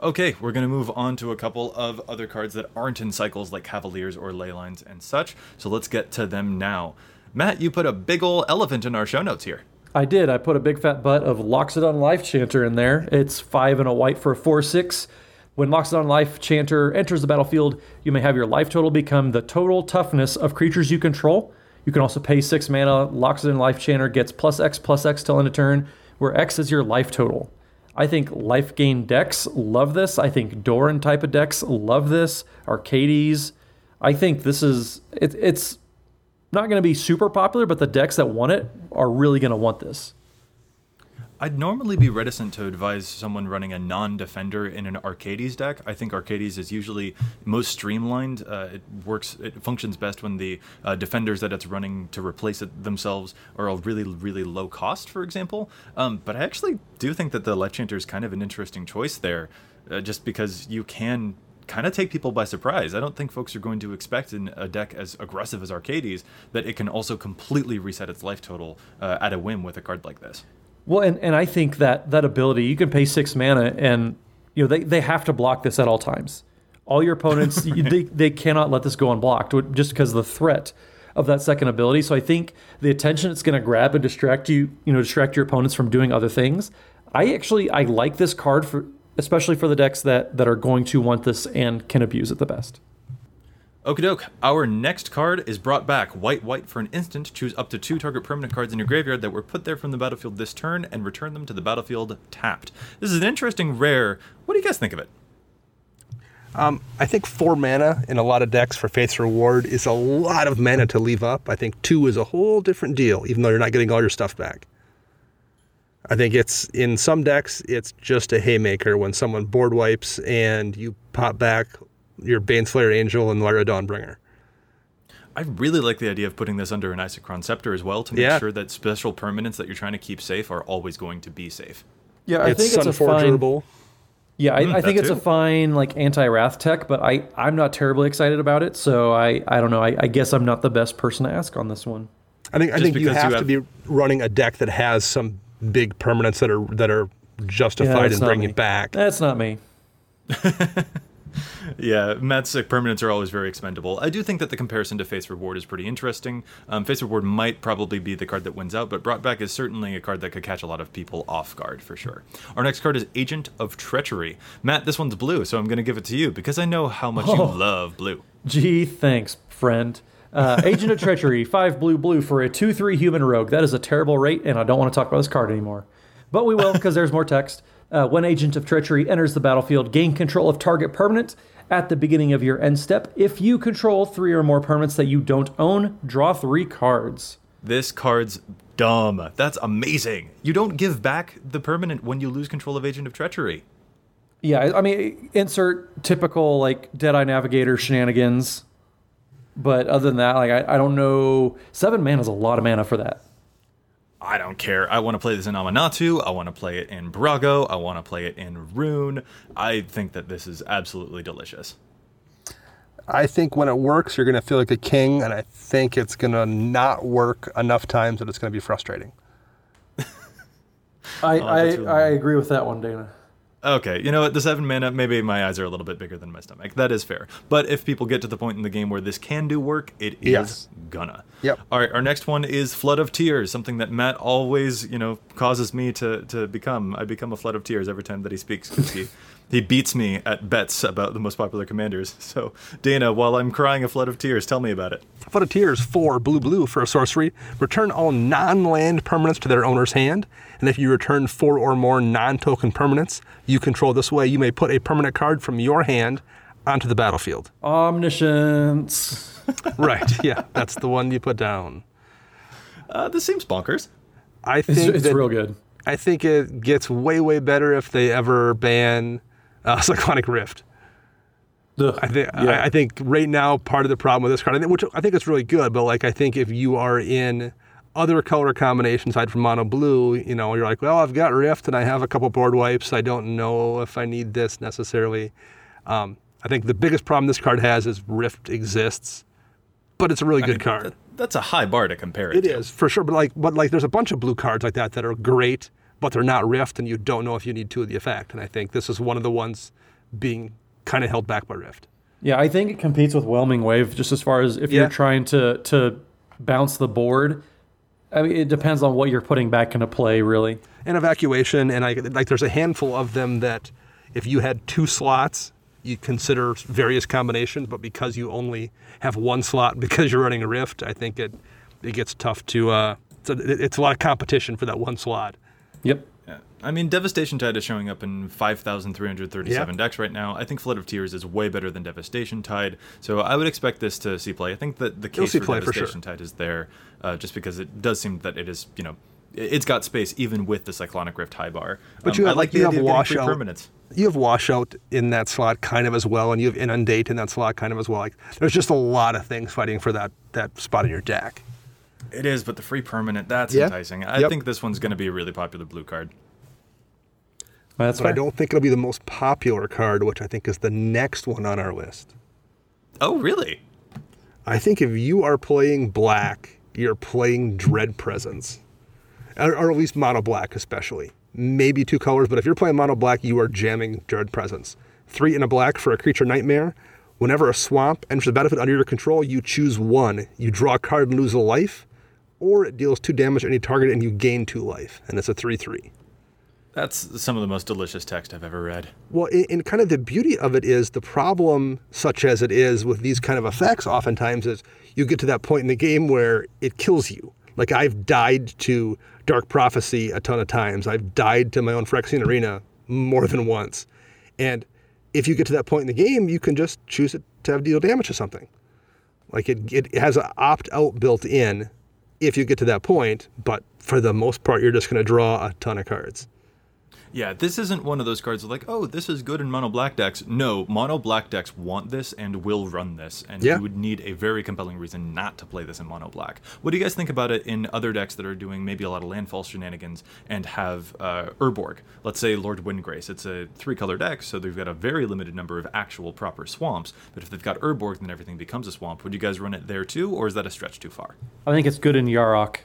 Okay, we're going to move on to a couple of other cards that aren't in cycles, like Cavaliers or Ley Lines and such, so let's get to them now. Matt, you put a big ol' elephant in our show notes here. I did. I put a big fat butt of Loxodon Life Chanter in there. It's five and a white for a four six. When Loxodon Life Chanter enters the battlefield, you may have your life total become the total toughness of creatures you control. You can also pay six mana. Loxodon Life Chanter gets plus X, plus X till end of turn, where X is your life total. I think life gain decks love this. I think Doran type of decks love this. Arcades. I think this is... It, it's... not going to be super popular, but the decks that want it are really going to want this. I'd normally be reticent to advise someone running a non-defender in an Arcades deck. I think Arcades is usually most streamlined. Uh, it works, it functions best when the uh, defenders that it's running to replace it themselves are all really, really low cost, for example. Um, but I actually do think that the Life Chanter is kind of an interesting choice there, uh, just because you can kind of take people by surprise. I don't think folks are going to expect in a deck as aggressive as Arcades that it can also completely reset its life total uh, at a whim with a card like this. Well, and, and I think that that ability, you can pay six mana and you know they, they have to block this at all times. All your opponents, they, they cannot let this go unblocked just because of the threat of that second ability. So I think the attention it's going to grab and distract you, you know, distract your opponents from doing other things. I actually, I like this card for... especially for the decks that, that are going to want this and can abuse it the best. Okie doke. Our next card is brought back. White, white for an instant. Choose up to two target permanent cards in your graveyard that were put there from the battlefield this turn and return them to the battlefield tapped. This is an interesting rare. What do you guys think of it? Um, I think four mana in a lot of decks for Faith's Reward is a lot of mana to leave up. I think two is a whole different deal, even though you're not getting all your stuff back. I think it's, in some decks, it's just a haymaker when someone board wipes and you pop back your Baneslayer Angel and Lyra Dawnbringer. I really like the idea of putting this under an Isochron Scepter as well to make yeah. sure that special permanents that you're trying to keep safe are always going to be safe. Yeah, I it's think it's a fine... Yeah, I, mm, I think it's too. a fine like anti-wrath tech, but I, I'm not terribly excited about it, so I, I don't know. I, I guess I'm not the best person to ask on this one. I think, I think you have, you have to be running a deck that has some... big permanents that are that are justified yeah, in bringing me. back. That's not me. Yeah, matchstick permanents are always very expendable. I do think that the comparison to Face Reward is pretty interesting. Um, Face Reward might probably be the card that wins out, but Brought Back is certainly a card that could catch a lot of people off guard, for sure. Our next card is Agent of Treachery. Matt, this one's blue, so I'm going to give it to you, because I know how much oh. you love blue. Gee, thanks, friend. Uh, Agent of Treachery, five blue blue for a two three human rogue. That is a terrible rate, and I don't want to talk about this card anymore. But we will, because there's more text. Uh, when Agent of Treachery enters the battlefield, gain control of target permanent at the beginning of your end step. If you control three or more permanents that you don't own, draw three cards. This card's dumb. That's amazing. You don't give back the permanent when you lose control of Agent of Treachery. Yeah, I mean, insert typical, like, Deadeye Navigator shenanigans. But other than that, like, I, I don't know. Seven mana is a lot of mana for that. I don't care. I want to play this in Amanatu. I want to play it in Brago. I want to play it in Rune. I think that this is absolutely delicious. I think when it works, you're going to feel like a king, and I think it's going to not work enough times that it's going to be frustrating. I, oh, I, really I agree with that one, Dana. Okay, you know what, the seven mana, maybe my eyes are a little bit bigger than my stomach. That is fair. But if people get to the point in the game where this can do work, it yes. is gonna. Yep. All right, our next one is Flood of Tears, something that Matt always, you know, causes me to, to become. I become a Flood of Tears every time that he speaks, because he, he beats me at bets about the most popular commanders. So, Dana, while I'm crying a Flood of Tears, tell me about it. Flood of Tears, four blue blue for a sorcery. Return all non-land permanents to their owner's hand. And if you return four or more non-token permanents you control this way, you may put a permanent card from your hand onto the battlefield. Omniscience. Right, yeah, that's the one you put down. Uh, this seems bonkers. I think It's, it's that, real good. I think it gets way, way better if they ever ban uh, Cyclonic Rift. Ugh, I, think, yeah. I, I think right now part of the problem with this card, I think, which I think it's really good, but like I think if you are in other color combinations aside from mono blue, you know, you're like, well, I've got Rift and I have a couple board wipes. I don't know if I need this necessarily. Um, I think the biggest problem this card has is Rift exists, but it's a really good I mean, card. That, that's a high bar to compare it. It to. is for sure, but like, but like, there's a bunch of blue cards like that that are great, but they're not Rift, and you don't know if you need two of the effect. And I think this is one of the ones being kind of held back by Rift. Yeah, I think it competes with Whelming Wave just as far as if yeah. you're trying to to bounce the board. I mean, it depends on what you're putting back into play, really. And evacuation, and I, like there's a handful of them that if you had two slots, you consider various combinations, but because you only have one slot because you're running a Rift, I think it it gets tough to, uh, it's, a, it's a lot of competition for that one slot. Yep. Yeah. I mean, Devastation Tide is showing up in five thousand three hundred thirty-seven yep. decks right now. I think Flood of Tears is way better than Devastation Tide, so I would expect this to see play. I think that the case for Devastation for sure. Tide is there, uh, just because it does seem that it is, you know, it's got space even with the Cyclonic Rift high bar. But um, you have, I like you the have idea washout. Of permanence. You have Washout in that slot kind of as well, and you have Inundate in that slot kind of as well. Like, there's just a lot of things fighting for that that spot in your deck. It is, but the free permanent, that's yeah. enticing. I yep. think this one's going to be a really popular blue card. Well, that's but fair. I don't think it'll be the most popular card, which I think is the next one on our list. Oh, really? I think if you are playing black, you're playing Dread Presence. Or, or at least mono black, especially. Maybe two colors, but if you're playing mono black, you are jamming Dread Presence. Three in a black for a creature nightmare. Whenever a swamp enters the battlefield under your control, you choose one. You draw a card and lose a life, or it deals two damage to any target and you gain two life. And it's a three three. That's some of the most delicious text I've ever read. Well, and kind of the beauty of it is the problem, such as it is with these kind of effects oftentimes, is you get to that point in the game where it kills you. Like, I've died to Dark Prophecy a ton of times. I've died to my own Phyrexian Arena more than once. And if you get to that point in the game, you can just choose it to have deal damage to something. Like, it, it has an opt-out built in if you get to that point, but for the most part, you're just going to draw a ton of cards. Yeah, this isn't one of those cards that like, oh, this is good in mono-black decks. No, mono-black decks want this and will run this, and yeah. you would need a very compelling reason not to play this in mono-black. What do you guys think about it in other decks that are doing maybe a lot of landfall shenanigans and have uh, Urborg? Let's say Lord Windgrace. It's a three-color deck, so they've got a very limited number of actual proper swamps, but if they've got Urborg, then everything becomes a swamp. Would you guys run it there too, or is that a stretch too far? I think it's good in Yarok.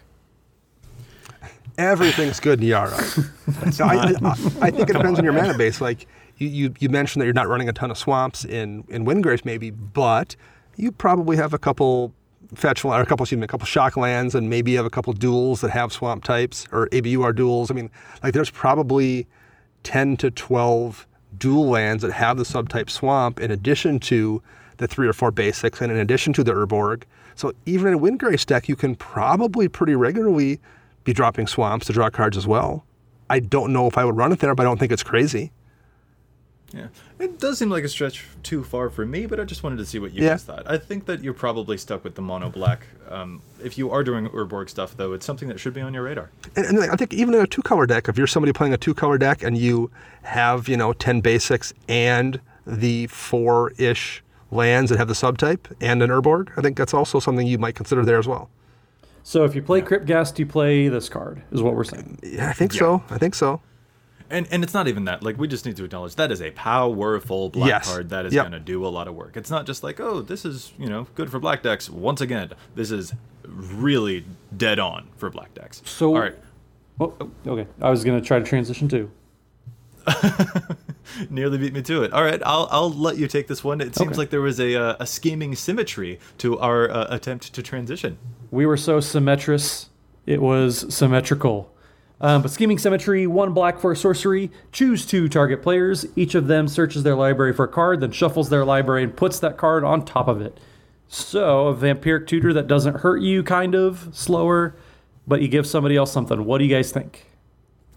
Everything's good in Yarok. So I, I, I think it depends on your mana base. Like, you, you, you mentioned that you're not running a ton of swamps in, in Windgrave maybe, but you probably have a couple fetch or a couple excuse me, a couple shock lands, and maybe you have a couple duels that have swamp types or A B U R duels. I mean, like there's probably ten to twelve dual lands that have the subtype swamp in addition to the three or four basics and in addition to the Urborg. So even in a Windgrave stack, you can probably pretty regularly be dropping swamps to draw cards as well. I don't know if I would run it there, but I don't think it's crazy. Yeah. It does seem like a stretch too far for me, but I just wanted to see what you yeah. guys thought. I think that you're probably stuck with the mono black. Um, if you are doing Urborg stuff, though, it's something that should be on your radar. And, and like, I think even in a two-color deck, if you're somebody playing a two-color deck and you have, you know, ten basics and the four-ish lands that have the subtype and an Urborg, I think that's also something you might consider there as well. So if you play yeah. Cryptghast, you play this card, is what we're saying. Yeah, I think yeah. so. I think so. And and it's not even that. Like, we just need to acknowledge that is a powerful black yes. card that is yep. going to do a lot of work. It's not just like, oh, this is, you know, good for black decks. Once again, this is really dead on for black decks. So, all right. Oh, okay. I was going to try to transition too. Nearly beat me to it. All right, I'll I'll let you take this one. It seems okay. like there was a uh, a scheming symmetry to our uh, attempt to transition. We were so symmetrous, it was symmetrical. Um, but scheming symmetry, one black for a sorcery. Choose two target players. Each of them searches their library for a card, then shuffles their library and puts that card on top of it. So a vampiric tutor that doesn't hurt you, kind of slower, but you give somebody else something. What do you guys think?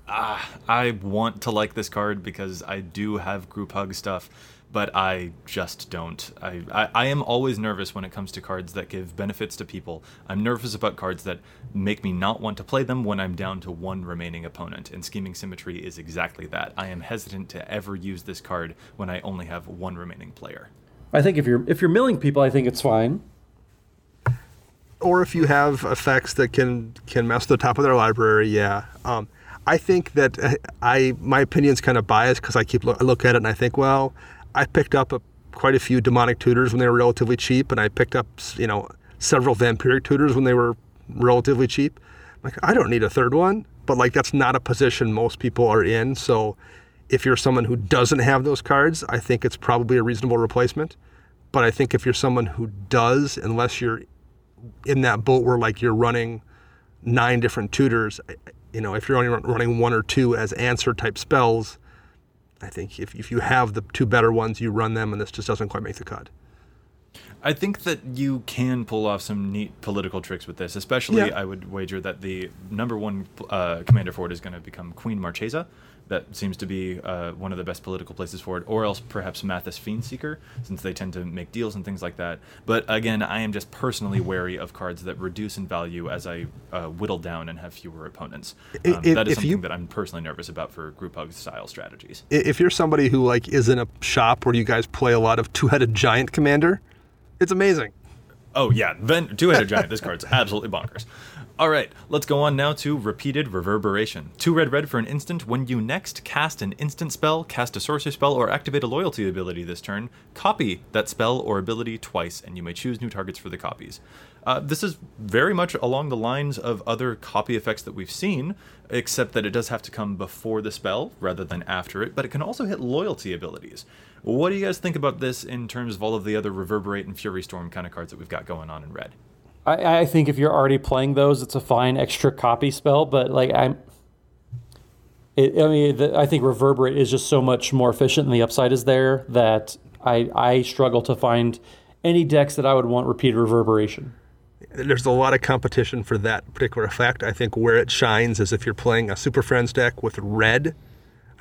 Ah, I want to like this card because I do have group hug stuff, but I just don't. I, I, I am always nervous when it comes to cards that give benefits to people. I'm nervous about cards that make me not want to play them when I'm down to one remaining opponent, and Scheming Symmetry is exactly that. I am hesitant to ever use this card when I only have one remaining player. I think if you're if you're milling people, I think it's fine. Or if you have effects that can, can mess the top of their library, yeah. Um, I think that I my opinion's kind of biased because I keep lo- I look at it and I think, well, I picked up a, quite a few demonic tutors when they were relatively cheap, and I picked up, you know, several vampiric tutors when they were relatively cheap. Like, I don't need a third one, but like that's not a position most people are in. So if you're someone who doesn't have those cards, I think it's probably a reasonable replacement. But I think if you're someone who does, unless you're in that boat where like you're running nine different tutors. I, You know, if you're only running one or two as answer-type spells, I think if if you have the two better ones, you run them, and this just doesn't quite make the cut. I think that you can pull off some neat political tricks with this, especially yeah. I would wager that the number one uh, commander for it is going to become Queen Marchesa. That seems to be uh, one of the best political places for it, or else perhaps Mathis Fiendseeker, since they tend to make deals and things like that. But again, I am just personally wary of cards that reduce in value as I uh, whittle down and have fewer opponents. Um, if, that is something you, that I'm personally nervous about for group hug style strategies. If you're somebody who like is in a shop where you guys play a lot of two-headed giant commander, it's amazing. Oh yeah, then two-headed giant. This card's absolutely bonkers. All right, let's go on now to Repeated Reverberation. Two red red for an instant. When you next cast an instant spell, cast a sorcery spell, or activate a loyalty ability this turn, copy that spell or ability twice, and you may choose new targets for the copies. Uh, this is very much along the lines of other copy effects that we've seen, except that it does have to come before the spell rather than after it, but it can also hit loyalty abilities. What do you guys think about this in terms of all of the other Reverberate and Fury Storm kind of cards that we've got going on in red? I, I think if you're already playing those, it's a fine extra copy spell. But like I'm, it, I mean, the, I think Reverberate is just so much more efficient, and the upside is there that I I struggle to find any decks that I would want repeated reverberation. There's a lot of competition for that particular effect. I think where it shines is if you're playing a Super Friends deck with red.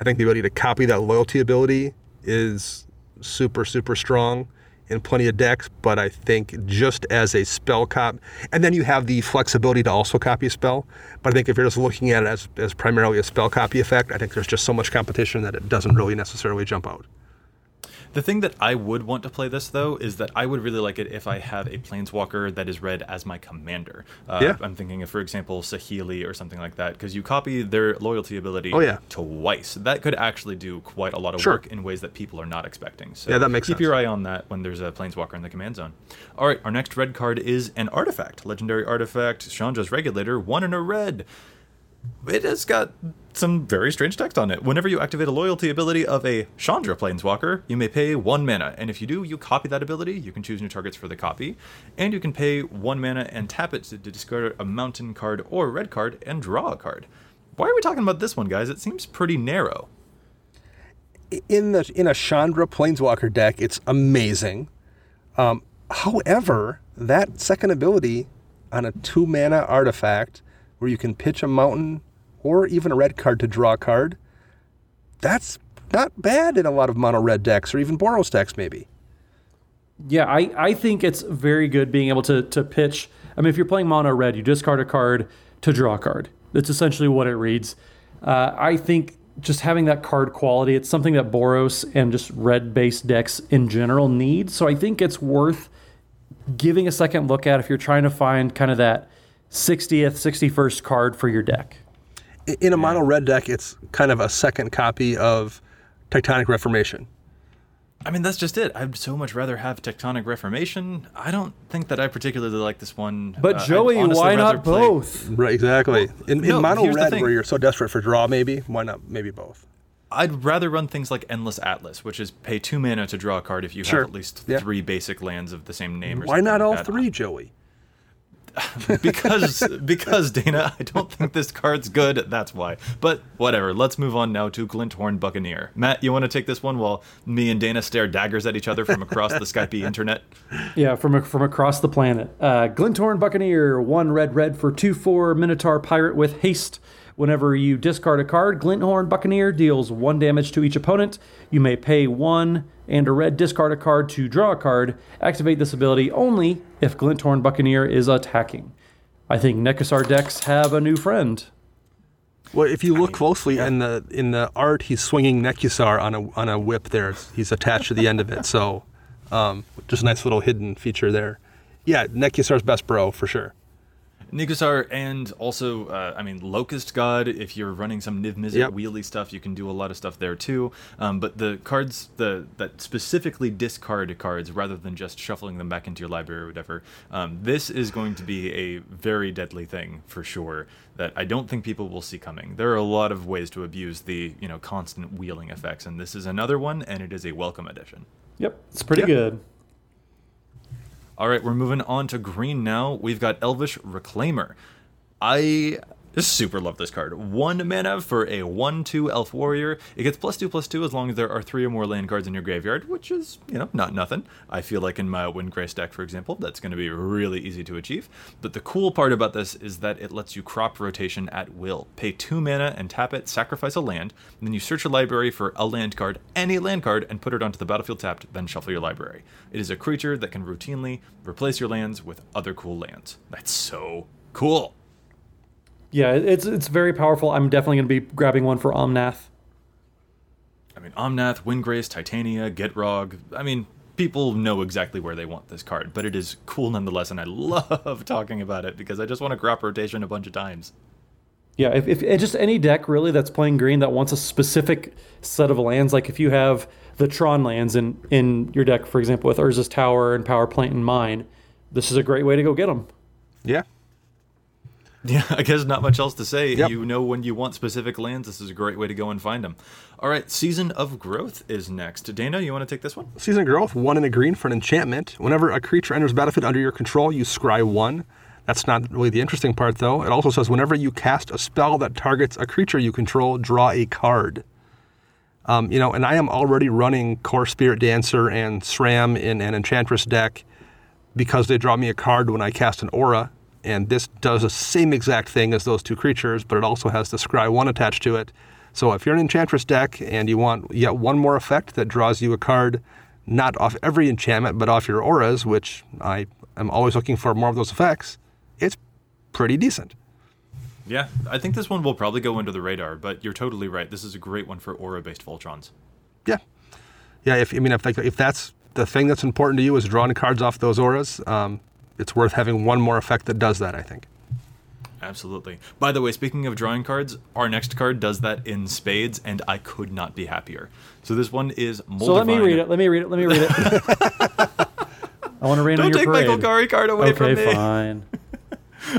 I think the ability to copy that loyalty ability is super super strong in plenty of decks, but I think just as a spell cop, and then you have the flexibility to also copy a spell, but I think if you're just looking at it as, as primarily a spell copy effect, I think there's just so much competition that it doesn't really necessarily jump out. The thing that I would want to play this, though, is that I would really like it if I have a Planeswalker that is read as my commander. Uh, yeah. I'm thinking of, for example, Saheeli or something like that, because you copy their loyalty ability oh, yeah. twice. That could actually do quite a lot of sure. work in ways that people are not expecting. So yeah, that makes keep sense. Your eye on that when there's a Planeswalker in the command zone. All right, our next red card is an artifact. Legendary artifact, Chandra's Regulator, one in a red. it has got some very strange text on it. Whenever you activate a loyalty ability of a Chandra Planeswalker, you may pay one mana. And if you do, you copy that ability. You can choose new targets for the copy. And you can pay one mana and tap it to discard a mountain card or red card and draw a card. Why are we talking about this one, guys? It seems pretty narrow. In the in a Chandra Planeswalker deck, it's amazing. Um, however, that second ability on a two-mana artifact where you can pitch a mountain or even a red card to draw a card, that's not bad in a lot of mono-red decks, or even Boros decks, maybe. Yeah, I, I think it's very good being able to to pitch. I mean, if you're playing mono-red, you discard a card to draw a card. That's essentially what it reads. Uh, I think just having that card quality, it's something that Boros and just red-based decks in general need. So I think it's worth giving a second look at if you're trying to find kind of that sixtieth, sixty-first card for your deck. In a mono red deck, it's kind of a second copy of Tectonic Reformation. I mean, that's just it. I'd so much rather have Tectonic Reformation. I don't think that I particularly like this one. But uh, Joey, why not play... both? Right, exactly. Well, in in no, mono red, where you're so desperate for draw, maybe, why not maybe both? I'd rather run things like Endless Atlas, which is pay two mana to draw a card if you sure. have at least yeah. three basic lands of the same name. Or why not all like three, Joey? because because Dana, I don't think this card's good. That's why. But whatever. Let's move on now to Glinthorn Buccaneer. Matt, you want to take this one while me and Dana stare daggers at each other from across the Skypey internet? Yeah, from from across the planet. Uh, Glinthorn Buccaneer, one red red for two four Minotaur Pirate with haste. Whenever you discard a card, Glinthorn Buccaneer deals one damage to each opponent. You may pay one and a red, discard a card to draw a card. Activate this ability only if Glinthorn Buccaneer is attacking. I think Nekasar decks have a new friend. Well, if you look I mean, closely yeah. in the in the art, he's swinging Nekasar on a on a whip. There, he's attached to the end of it. So, um, just a nice little hidden feature there. Yeah, Nekasar's best bro for sure. Nekasar, and also, uh, I mean, Locust God, if you're running some Niv-Mizzet yep. wheelie stuff, you can do a lot of stuff there too. Um, but the cards the that specifically discard cards rather than just shuffling them back into your library or whatever, um, this is going to be a very deadly thing for sure that I don't think people will see coming. There are a lot of ways to abuse the you know constant wheeling effects, and this is another one, and it is a welcome addition. Yep, it's pretty yep. good. All right, we're moving on to green now. We've got Elvish Reclaimer. I super love this card. One mana for a one two elf warrior. It gets plus two, plus two as long as there are three or more land cards in your graveyard, which is, you know, not nothing. I feel like in my Windgrace deck, for example, that's going to be really easy to achieve. But the cool part about this is that it lets you crop rotation at will. Pay two mana and tap it, sacrifice a land, and then you search your library for a land card, any land card, and put it onto the battlefield tapped, then shuffle your library. It is a creature that can routinely replace your lands with other cool lands. That's so cool. Yeah, it's it's very powerful. I'm definitely going to be grabbing one for Omnath. I mean, Omnath, Windgrace, Titania, Gitrog. I mean, people know exactly where they want this card, but it is cool nonetheless, and I love talking about it because I just want to crop rotation a bunch of times. Yeah, if, if just any deck really that's playing green that wants a specific set of lands, like if you have the Tron lands in, in your deck, for example, with Urza's Tower and Power Plant in mine, this is a great way to go get them. Yeah. Yeah, I guess not much else to say. Yep. You know when you want specific lands, this is a great way to go and find them. All right, Season of Growth is next. Dana, you want to take this one? Season of Growth, one in a green for an enchantment. Whenever a creature enters battlefield under your control, you scry one. That's not really the interesting part, though. It also says whenever you cast a spell that targets a creature you control, draw a card. Um, you know, and I am already running Core Spirit Dancer and SRAM in an Enchantress deck because they draw me a card when I cast an aura. And this does the same exact thing as those two creatures, but it also has the Scry one attached to it. So if you're an Enchantress deck and you want yet one more effect that draws you a card, not off every enchantment, but off your auras, which I am always looking for more of those effects, it's pretty decent. Yeah, I think this one will probably go under the radar, but you're totally right. This is a great one for aura-based Voltrons. Yeah. Yeah, if I mean, if, if that's the thing that's important to you is drawing cards off those auras, um, it's worth having one more effect that does that, I think. Absolutely. By the way, speaking of drawing cards, our next card does that in spades, and I could not be happier. So this one is Moldavine. So let me read it. Let me read it. Let me read it. I want to rain Don't on your parade. Don't take Michael Gari card away okay, from me. Okay, fine.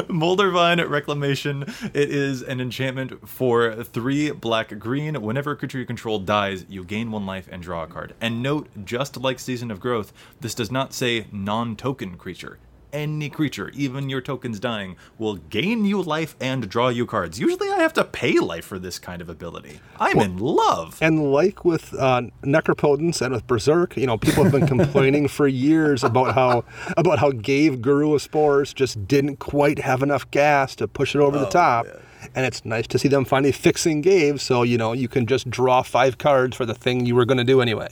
Moldavine Reclamation. It is an enchantment for three black green. Whenever a creature you control dies, you gain one life and draw a card. And note, just like Season of Growth, this does not say non-token creature. Any creature, even your tokens dying, will gain you life and draw you cards. Usually I have to pay life for this kind of ability. I'm well, in love. And like with uh, Necropotence and with Berserk, you know, people have been complaining for years about how about how Gave Guru of Spores just didn't quite have enough gas to push it over oh, the top. Yeah. And it's nice to see them finally fixing Gave, so, you know, you can just draw five cards for the thing you were going to do anyway.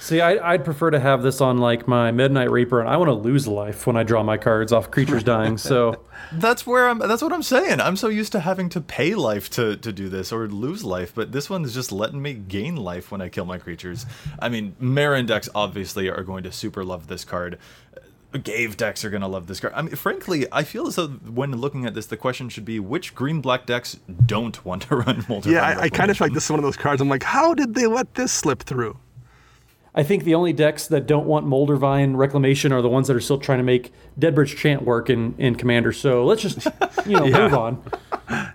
See, I, I'd prefer to have this on, like, my Midnight Reaper, and I want to lose life when I draw my cards off creatures dying, so... that's where I'm... That's what I'm saying. I'm so used to having to pay life to, to do this, or lose life, but this one's just letting me gain life when I kill my creatures. I mean, Marin decks, obviously, are going to super love this card. Gave decks are going to love this card. I mean, frankly, I feel as though when looking at this, the question should be, which green-black decks don't want to run multiple? Yeah, I, I kind of feel like this is one of those cards. I'm like, how did they let this slip through? I think the only decks that don't want Moldavine Reclamation are the ones that are still trying to make Deadbridge Chant work in, in Commander. So let's just, you know, yeah. move on.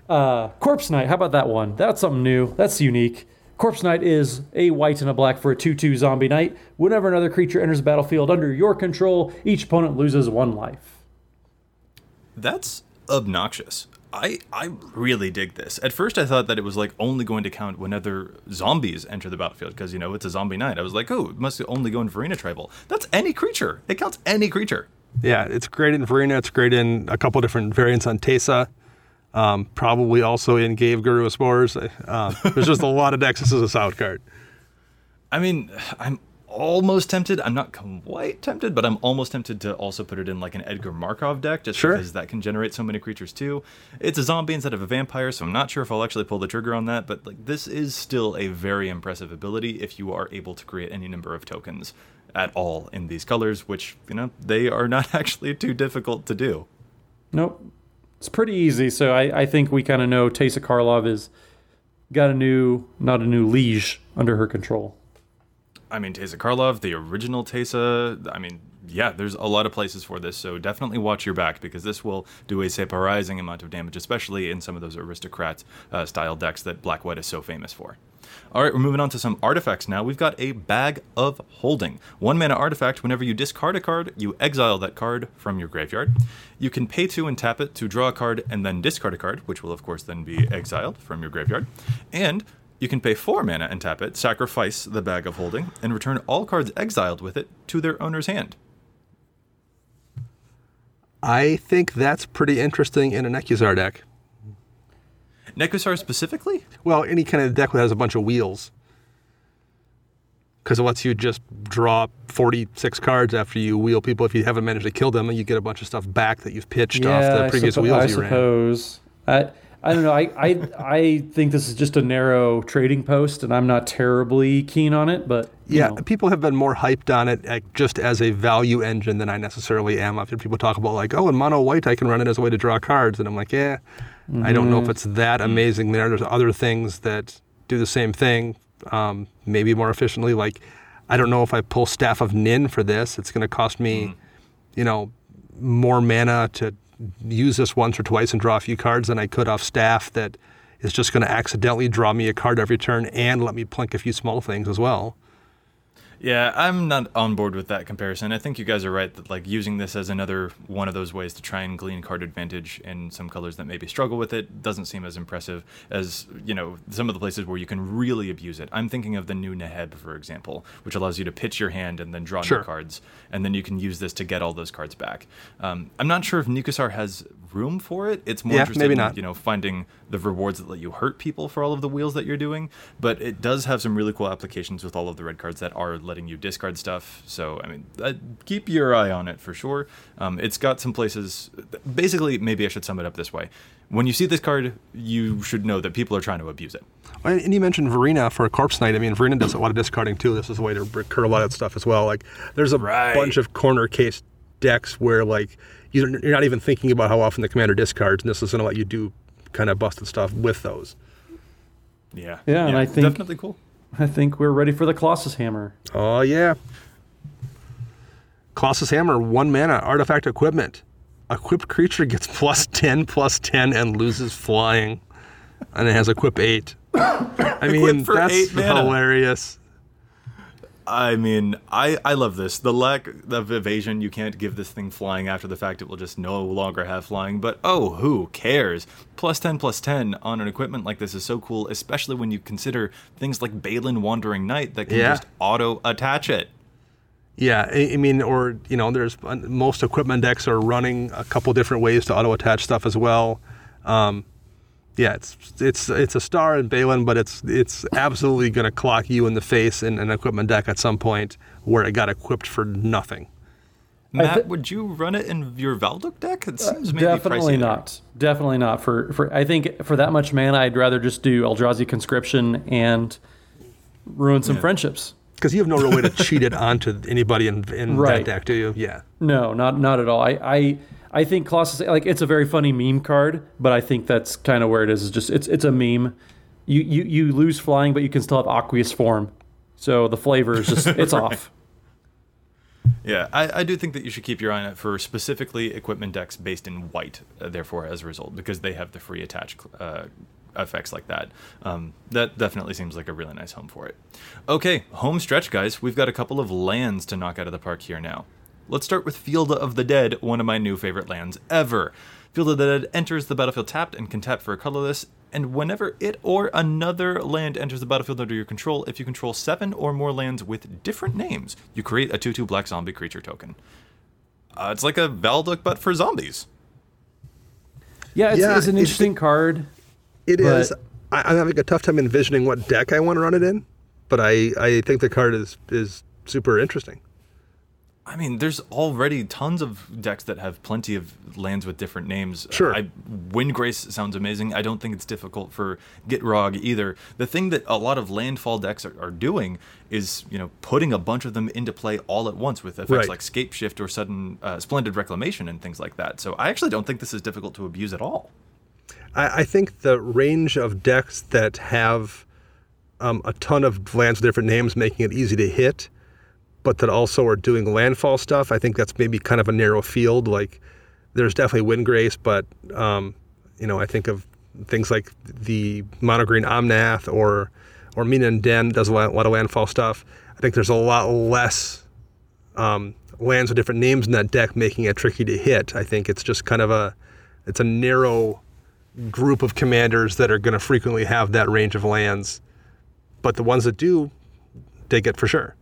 Uh, Corpse Knight, how about that one? That's something new. That's unique. Corpse Knight is a white and a black for a two two zombie knight. Whenever another creature enters the battlefield under your control, each opponent loses one life. That's obnoxious. I, I really dig this. At first, I thought that it was like only going to count whenever zombies enter the battlefield because, you know, it's a zombie knight. I was like, oh, it must only go in Varina Tribal. That's any creature. It counts any creature. Yeah, it's great in Varina. It's great in a couple different variants on Teysa. Um, probably also in Gave Guru of Spores. Uh, there's just a lot of decks. This is a south card. I mean, I'm almost tempted. I'm not quite tempted, but I'm almost tempted to also put it in like an Edgar Markov deck just sure. because that can generate so many creatures too. It's a zombie instead of a vampire, so I'm not sure if I'll actually pull the trigger on that, but like this is still a very impressive ability if you are able to create any number of tokens at all in these colors, which, you know, they are not actually too difficult to do. Nope. It's pretty easy, so I, I think we kind of know Teysa Karlov has got a new, not a new liege under her control. I mean, Teysa Karlov, the original Teysa, I mean, yeah, there's a lot of places for this, so definitely watch your back, because this will do a surprising amount of damage, especially in some of those aristocrat-style uh, decks that Black-White is so famous for. All right, we're moving on to some artifacts now. We've got a Bag of Holding. One mana artifact, whenever you discard a card, you exile that card from your graveyard. You can pay two and tap it to draw a card and then discard a card, which will, of course, then be exiled from your graveyard. And... you can pay four mana and tap it, sacrifice the Bag of Holding, and return all cards exiled with it to their owner's hand. I think that's pretty interesting in a Nekuzar deck. Nekuzar specifically? Well, any kind of deck that has a bunch of wheels. Because it lets you just draw forty-six cards after you wheel people if you haven't managed to kill them, and you get a bunch of stuff back that you've pitched yeah, off the previous I suppo- wheels I you ran. I suppose. I- I don't know. I, I I think this is just a narrow trading post, and I'm not terribly keen on it. But yeah, know. People have been more hyped on it at, just as a value engine than I necessarily am. I've heard people talk about like, oh, in mono white, I can run it as a way to draw cards, and I'm like, yeah, mm-hmm. I don't know if it's that amazing. There, there's other things that do the same thing, um, maybe more efficiently. Like, I don't know if I pull Staff of Nin for this. It's going to cost me, mm. you know, more mana to use this once or twice and draw a few cards than I could off Staff that is just going to accidentally draw me a card every turn and let me plunk a few small things as well. Yeah, I'm not on board with that comparison. I think you guys are right that like using this as another one of those ways to try and glean card advantage in some colors that maybe struggle with it doesn't seem as impressive as, you know, some of the places where you can really abuse it. I'm thinking of the new Neheb, for example, which allows you to pitch your hand and then draw sure. new cards, and then you can use this to get all those cards back. Um, I'm not sure if Nekuzar has room for it. It's more yeah, interesting, maybe not. You know, finding the rewards that let you hurt people for all of the wheels that you're doing, but it does have some really cool applications with all of the red cards that are letting you discard stuff. So, I mean, uh, keep your eye on it for sure. Um, it's got some places... Basically, maybe I should sum it up this way. When you see this card, you should know that people are trying to abuse it. And you mentioned Varina for a Corpse Knight. I mean, Varina does a lot of discarding, too. This is a way to recur a lot of stuff as well. Like, there's a right. bunch of corner case decks where, like, you're not even thinking about how often the commander discards, and this is going to let you do kind of busted stuff with those. Yeah. Yeah, yeah and I think... Definitely cool. I think we're ready for the Colossus Hammer. Oh, yeah. Colossus Hammer, one mana, artifact equipment. equipped creature gets plus ten, plus ten, and loses flying. And it has equip eight. I mean, that's hilarious. I mean, I, I love this. The lack of evasion, you can't give this thing flying after the fact. It will just no longer have flying. But, oh, who cares? Plus ten, plus ten on an equipment like this is so cool, especially when you consider things like Balin Wandering Knight that can yeah. just auto-attach it. Yeah, I mean, or, you know, there's most equipment decks are running a couple different ways to auto-attach stuff as well. Um, yeah, it's it's it's a star in Balin, but it's it's absolutely going to clock you in the face in an equipment deck at some point where it got equipped for nothing. Matt, th- would you run it in your Valduk deck? It seems uh, maybe definitely pricey not. Out. Definitely not. For for I think for that much mana, I'd rather just do Eldrazi Conscription and ruin some yeah. friendships. Because you have no real way to cheat it onto anybody in, in right. that deck, do you? Yeah. No, not not at all. I I, I think Colossus, like, it's a very funny meme card, but I think that's kind of where it is. It's just it's it's a meme. You you you lose flying, but you can still have aqueous form. So the flavor is just it's right. off. Yeah, I, I do think that you should keep your eye on it for specifically equipment decks based in white. Uh, therefore, as a result, because they have the free attach. Uh, effects like that. Um, that definitely seems like a really nice home for it. Okay, home stretch, guys. We've got a couple of lands to knock out of the park here now. Let's start with Field of the Dead, one of my new favorite lands ever. Field of the Dead enters the battlefield tapped and can tap for a colorless, and whenever it or another land enters the battlefield under your control, if you control seven or more lands with different names, you create a two two black zombie creature token. Uh, it's like a Valduk, but for zombies. Yeah, it's, yeah, it's an interesting it's the- card. It but, is. I, I'm having a tough time envisioning what deck I want to run it in, but I, I think the card is, is super interesting. I mean, there's already tons of decks that have plenty of lands with different names. Sure. I, Wind Grace sounds amazing. I don't think it's difficult for Gitrog either. The thing that a lot of landfall decks are, are doing is, you know, putting a bunch of them into play all at once with effects right. like Scape Shift or Sudden uh, Splendid Reclamation and things like that. So I actually don't think this is difficult to abuse at all. I think the range of decks that have um, a ton of lands with different names, making it easy to hit, but that also are doing landfall stuff, I think that's maybe kind of a narrow field. Like, there's definitely Wind Grace, but, um, you know, I think of things like the monogreen Omnath or, or Mina and Den does a lot, a lot of landfall stuff. I think there's a lot less um, lands with different names in that deck, making it tricky to hit. I think it's just kind of a, it's a narrow group of commanders that are going to frequently have that range of lands, but the ones that do, they get for sure.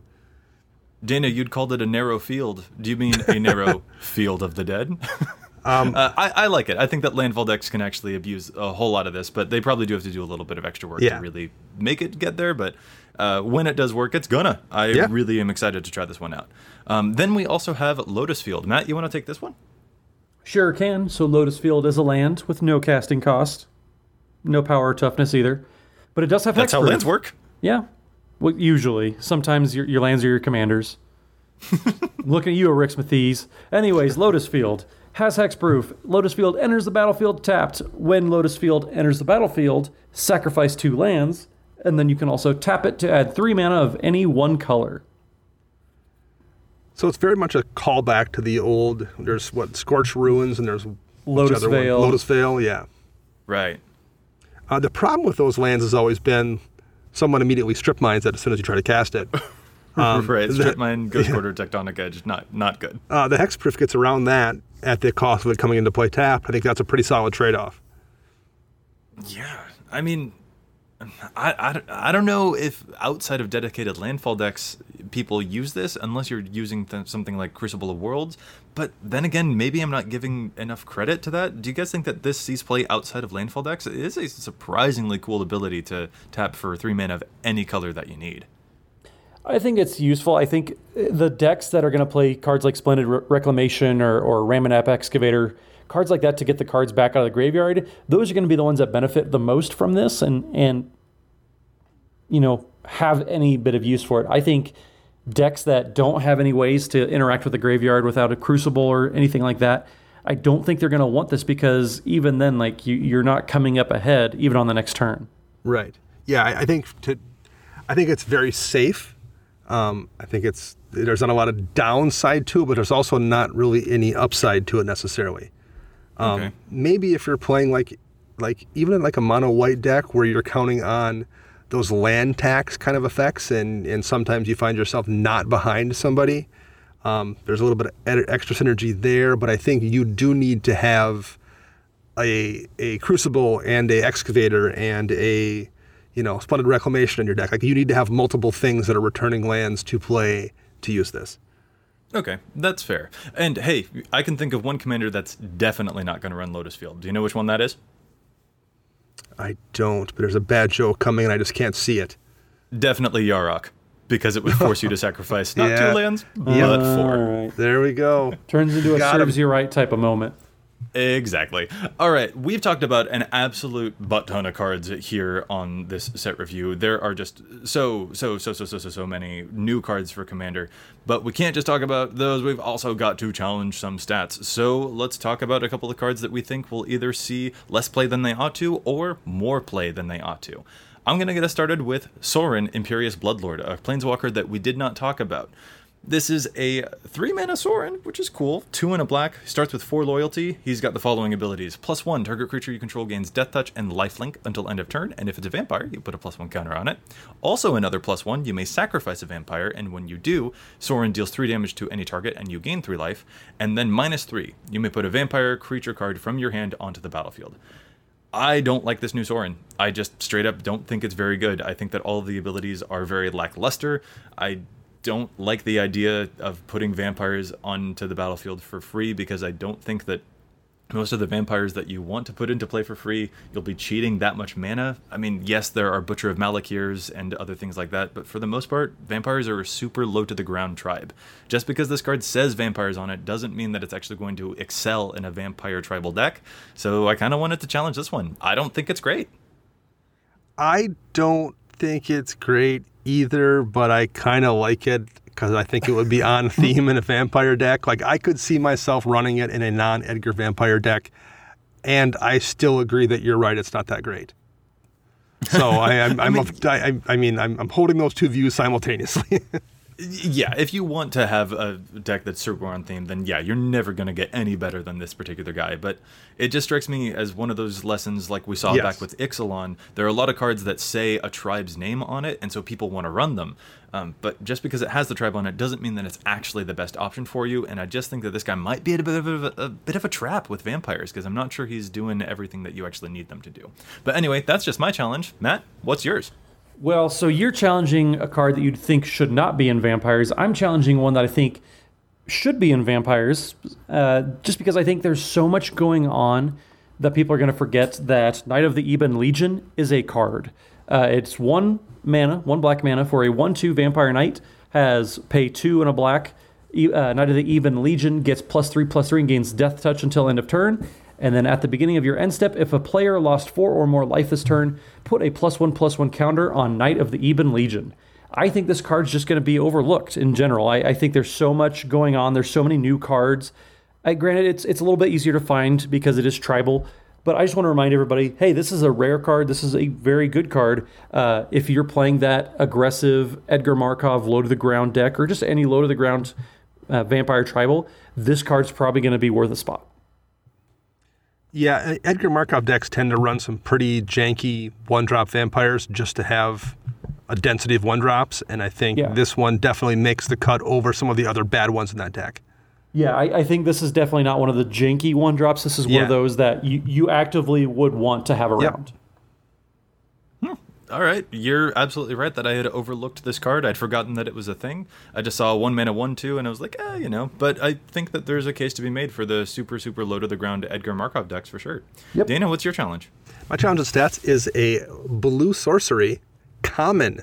Dana, you'd called it a narrow field. Do you mean a narrow Field of the Dead? um, uh, I, I like it. I think that landfall decks can actually abuse a whole lot of this, but they probably do have to do a little bit of extra work yeah. to really make it get there, but uh, when it does work, it's gonna. I yeah. really am excited to try this one out. Um, then we also have Lotus Field. Matt, you want to take this one? Sure can. So Lotus Field is a land with no casting cost, no power or toughness either, but it does have hexproof. That's how lands work? Yeah. Well, usually. Sometimes your, your lands are your commanders. Look at you, Erixmathes. Anyways, Lotus Field has hexproof. Lotus Field enters the battlefield tapped. When Lotus Field enters the battlefield, sacrifice two lands, and then you can also tap it to add three mana of any one color. So it's very much a callback to the old, there's what, Scorched Ruins, and there's Lotus Veil. Lotus Veil, yeah. Right. Uh, the problem with those lands has always been someone immediately strip mines that as soon as you try to cast it. Um, right, strip that, mine, Ghost Quarter, yeah. Tectonic Edge, not not good. Uh, the hexproof gets around that at the cost of it coming into play tapped. I think that's a pretty solid trade-off. Yeah, I mean... I, I, I don't know if outside of dedicated landfall decks people use this unless you're using th- something like Crucible of Worlds, but then again, maybe I'm not giving enough credit to that. Do you guys think that this sees play outside of landfall decks? It is a surprisingly cool ability to tap for three mana of any color that you need. I think it's useful. I think the decks that are going to play cards like Splendid Re- Reclamation or, or Ramanap Excavator, cards like that to get the cards back out of the graveyard, those are going to be the ones that benefit the most from this and, and you know, have any bit of use for it. I think decks that don't have any ways to interact with the graveyard without a Crucible or anything like that, I don't think they're going to want this because even then, like, you, you're not coming up ahead even on the next turn. Right. Yeah, I, I think to, I think it's very safe. Um, I think it's there's not a lot of downside to it, but there's also not really any upside to it necessarily. Um, okay. Maybe if you're playing like like even in like a mono white deck where you're counting on those land tax kind of effects, and, and sometimes you find yourself not behind somebody. Um, there's a little bit of extra synergy there, but I think you do need to have a a Crucible and a Excavator and a you know Splendid Reclamation in your deck. Like you need to have multiple things that are returning lands to play to use this. Okay, that's fair. And hey, I can think of one commander that's definitely not going to run Lotus Field. Do you know which one that is? I don't, but there's a bad joke coming and I just can't see it. Definitely Yarok. Because it would force you to sacrifice not yeah. two lands, but uh, four. Right. There we go. Turns into a Got serves him. You right type of moment. Exactly. All right. We've talked about an absolute butt ton of cards here on this set review. There are just so, so, so, so, so, so, so many new cards for Commander. But we can't just talk about those. We've also got to challenge some stats. So let's talk about a couple of cards that we think will either see less play than they ought to or more play than they ought to. I'm going to get us started with Sorin, Imperious Bloodlord, a Planeswalker that we did not talk about. This is a three-mana Sorin, which is cool. Two and a black. Starts with four loyalty. He's got the following abilities. Plus one, target creature you control gains Death Touch and Lifelink until end of turn. And if it's a vampire, you put a plus one counter on it. Also another plus one, you may sacrifice a vampire. And when you do, Sorin deals three damage to any target and you gain three life. And then minus three, you may put a vampire creature card from your hand onto the battlefield. I don't like this new Sorin. I just straight up don't think it's very good. I think that all of the abilities are very lackluster. I don't like the idea of putting vampires onto the battlefield for free because I don't think that most of the vampires that you want to put into play for free, you'll be cheating that much mana. I mean, yes, there are Butcher of Malakirs and other things like that, but for the most part, vampires are a super low-to-the-ground tribe. Just because this card says vampires on it doesn't mean that it's actually going to excel in a vampire tribal deck, so I kind of wanted to challenge this one. I don't think it's great. I don't think it's great either, but I kind of like it because I think it would be on theme in a vampire deck. Like, I could see myself running it in a non-Edgar vampire deck, and I still agree that you're right, it's not that great. So I, I'm, I, mean, I'm a, I, I mean, I'm, I'm holding those two views simultaneously. Yeah, if you want to have a deck that's super on theme, then yeah, you're never going to get any better than this particular guy. But it just strikes me as one of those lessons like we saw yes. back with Ixalan. There are a lot of cards that say a tribe's name on it, and so people want to run them. Um, but just because it has the tribe on it doesn't mean that it's actually the best option for you. And I just think that this guy might be a bit of a, a, bit of a trap with vampires because I'm not sure he's doing everything that you actually need them to do. But anyway, that's just my challenge. Matt, what's yours? Well, so you're challenging a card that you'd think should not be in Vampires. I'm challenging one that I think should be in Vampires, uh, just because I think there's so much going on that people are going to forget that Knight of the Ebon Legion is a card. Uh, it's one mana, one black mana for a one two Vampire Knight, has pay two and a black. Uh, Knight of the Ebon Legion gets plus three, plus three, and gains Death Touch until end of turn. And then at the beginning of your end step, if a player lost four or more life this turn, put a plus one, plus one counter on Knight of the Ebon Legion. I think this card's just going to be overlooked in general. I, I think there's so much going on. There's so many new cards. I, granted, it's it's a little bit easier to find because it is tribal, but I just want to remind everybody, hey, this is a rare card. This is a very good card. Uh, if you're playing that aggressive Edgar Markov low-to-the-ground deck or just any low-to-the-ground uh, vampire tribal, this card's probably going to be worth a spot. Yeah, Edgar Markov decks tend to run some pretty janky one-drop vampires just to have a density of one-drops, and I think yeah. this one definitely makes the cut over some of the other bad ones in that deck. Yeah, I, I think this is definitely not one of the janky one-drops. This is yeah. one of those that you, you actively would want to have around. Yep. Hmm. All right, you're absolutely right that I had overlooked this card. I'd forgotten that it was a thing. I just saw one mana, one, two, and I was like, eh, you know. But I think that there's a case to be made for the super, super low-to-the-ground Edgar Markov decks for sure. Yep. Dana, what's your challenge? My challenge of stats is a blue sorcery common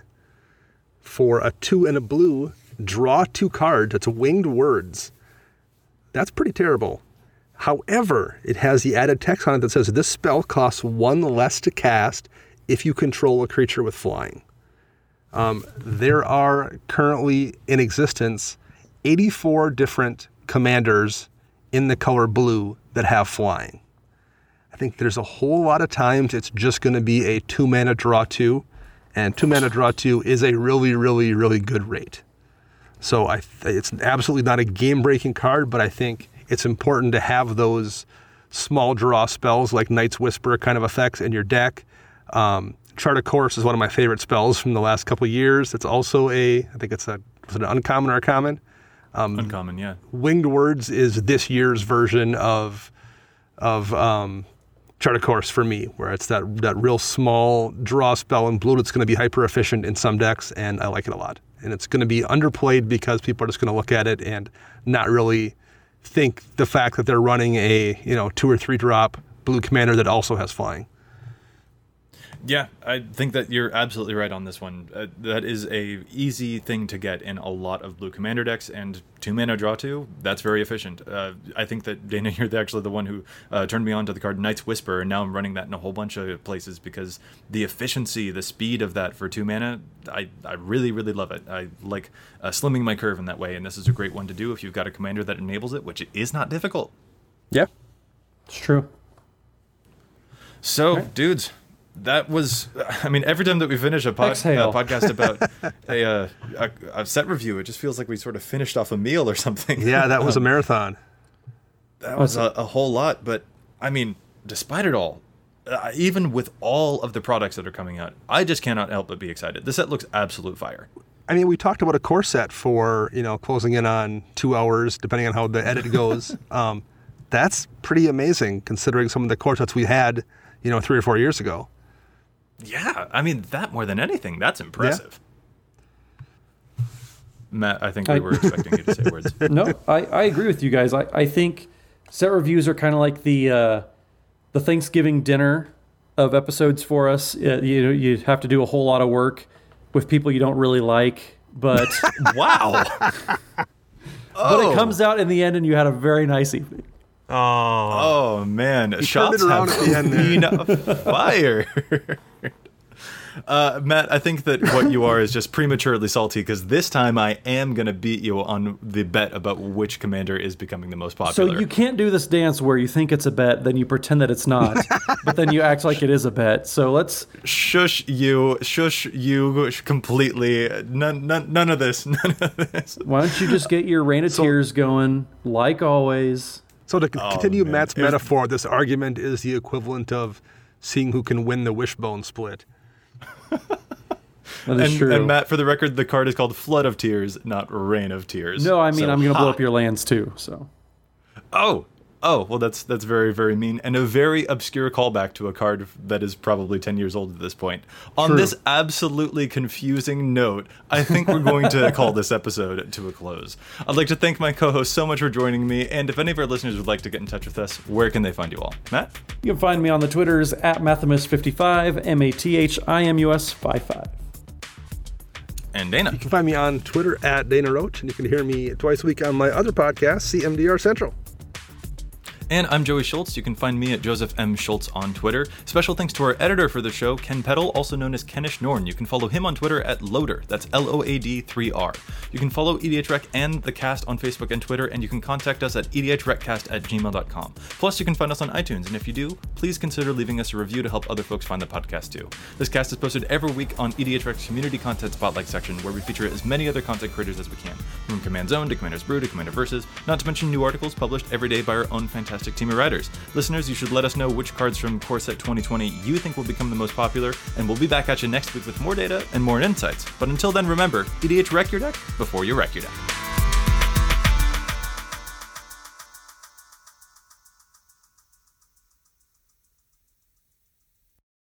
for a two and a blue. Draw two cards. That's Winged Words. That's pretty terrible. However, it has the added text on it that says this spell costs one less to cast if you control a creature with flying. Um, there are currently in existence eighty-four different commanders in the color blue that have flying. I think there's a whole lot of times it's just going to be a two-mana draw two, and two-mana draw two is a really, really, really good rate. So I th- it's absolutely not a game-breaking card, but I think it's important to have those small draw spells like Knight's Whisper kind of effects in your deck. Um, Chart of Course is one of my favorite spells from the last couple of years. It's also a, I think it's a, was it an uncommon or a common? Um, uncommon, yeah. Winged Words is this year's version of of um, Chart of Course for me, where it's that, that real small draw spell in blue that's going to be hyper-efficient in some decks, and I like it a lot. And it's going to be underplayed because people are just going to look at it and not really think the fact that they're running a, you know, two or three drop blue commander that also has flying. Yeah, I think that you're absolutely right on this one. Uh, that is a easy thing to get in a lot of blue commander decks, and two mana draw two, that's very efficient. Uh, I think that, Dana, you're actually the one who uh, turned me on to the card Knight's Whisper, and now I'm running that in a whole bunch of places because the efficiency, the speed of that for two mana, I, I really, really love it. I like uh, slimming my curve in that way, and this is a great one to do if you've got a commander that enables it, which is not difficult. Yeah, it's true. So, right. Dudes... That was, I mean, every time that we finish a pod, uh, podcast about a, uh, a, a set review, it just feels like we sort of finished off a meal or something. Yeah, that was um, a marathon. That was a, a whole lot. But, I mean, despite it all, uh, even with all of the products that are coming out, I just cannot help but be excited. The set looks absolute fire. I mean, we talked about a core set for, you know, closing in on two hours, depending on how the edit goes. um, that's pretty amazing, considering some of the core sets we had, you know, three or four years ago. Yeah, I mean, that more than anything, that's impressive. Yeah. Matt, I think we I, were expecting you to say words. No, I, I agree with you guys. I, I think set reviews are kind of like the uh, the Thanksgiving dinner of episodes for us. Uh, you know, you have to do a whole lot of work with people you don't really like, but... Wow! But oh. It comes out in the end and you had a very nice evening. Oh, oh man, you shots have been fired. uh, Matt, I think that what you are is just prematurely salty, because this time I am going to beat you on the bet about which commander is becoming the most popular. So you can't do this dance where you think it's a bet, then you pretend that it's not, but then you act like it is a bet. So let's... Shush you, shush you completely. None, none, none of this, none of this. Why don't you just get your rain of so, tears going, like always... So to oh, continue man. Matt's metaphor, this argument is the equivalent of seeing who can win the wishbone split. That is and, true. And Matt, for the record, the card is called Flood of Tears, not Rain of Tears. No, I mean, so, I'm going to blow up your lands too. So. Oh, oh, well, that's that's very, very mean. And a very obscure callback to a card that is probably ten years old at this point. On true. This absolutely confusing note, I think we're going to call this episode to a close. I'd like to thank my co-host so much for joining me. And if any of our listeners would like to get in touch with us, where can they find you all? Matt? You can find me on the Twitters at Mathimus fifty-five, M A T H I M U S fifty-five. And Dana? You can find me on Twitter at Dana Roach, and you can hear me twice a week on my other podcast, C M D R Central. And I'm Joey Schultz. You can find me at Joseph M. Schultz on Twitter. Special thanks to our editor for the show, Ken Peddle, also known as Kenish Norn. You can follow him on Twitter at Loader. That's L O A D three R. You can follow E D H Rec and the cast on Facebook and Twitter, and you can contact us at E D H Rec cast at gmail dot com. Plus, you can find us on iTunes, and if you do, please consider leaving us a review to help other folks find the podcast too. This cast is posted every week on E D H Rec's community content spotlight section, where we feature as many other content creators as we can, from Command Zone to Commander's Brew to Commander Versus, not to mention new articles published every day by our own fantastic team of writers. Listeners, you should let us know which cards from Core Set twenty twenty you think will become the most popular, and we'll be back at you next week with more data and more insights. But until then, remember, E D H, wreck your deck before you wreck your deck.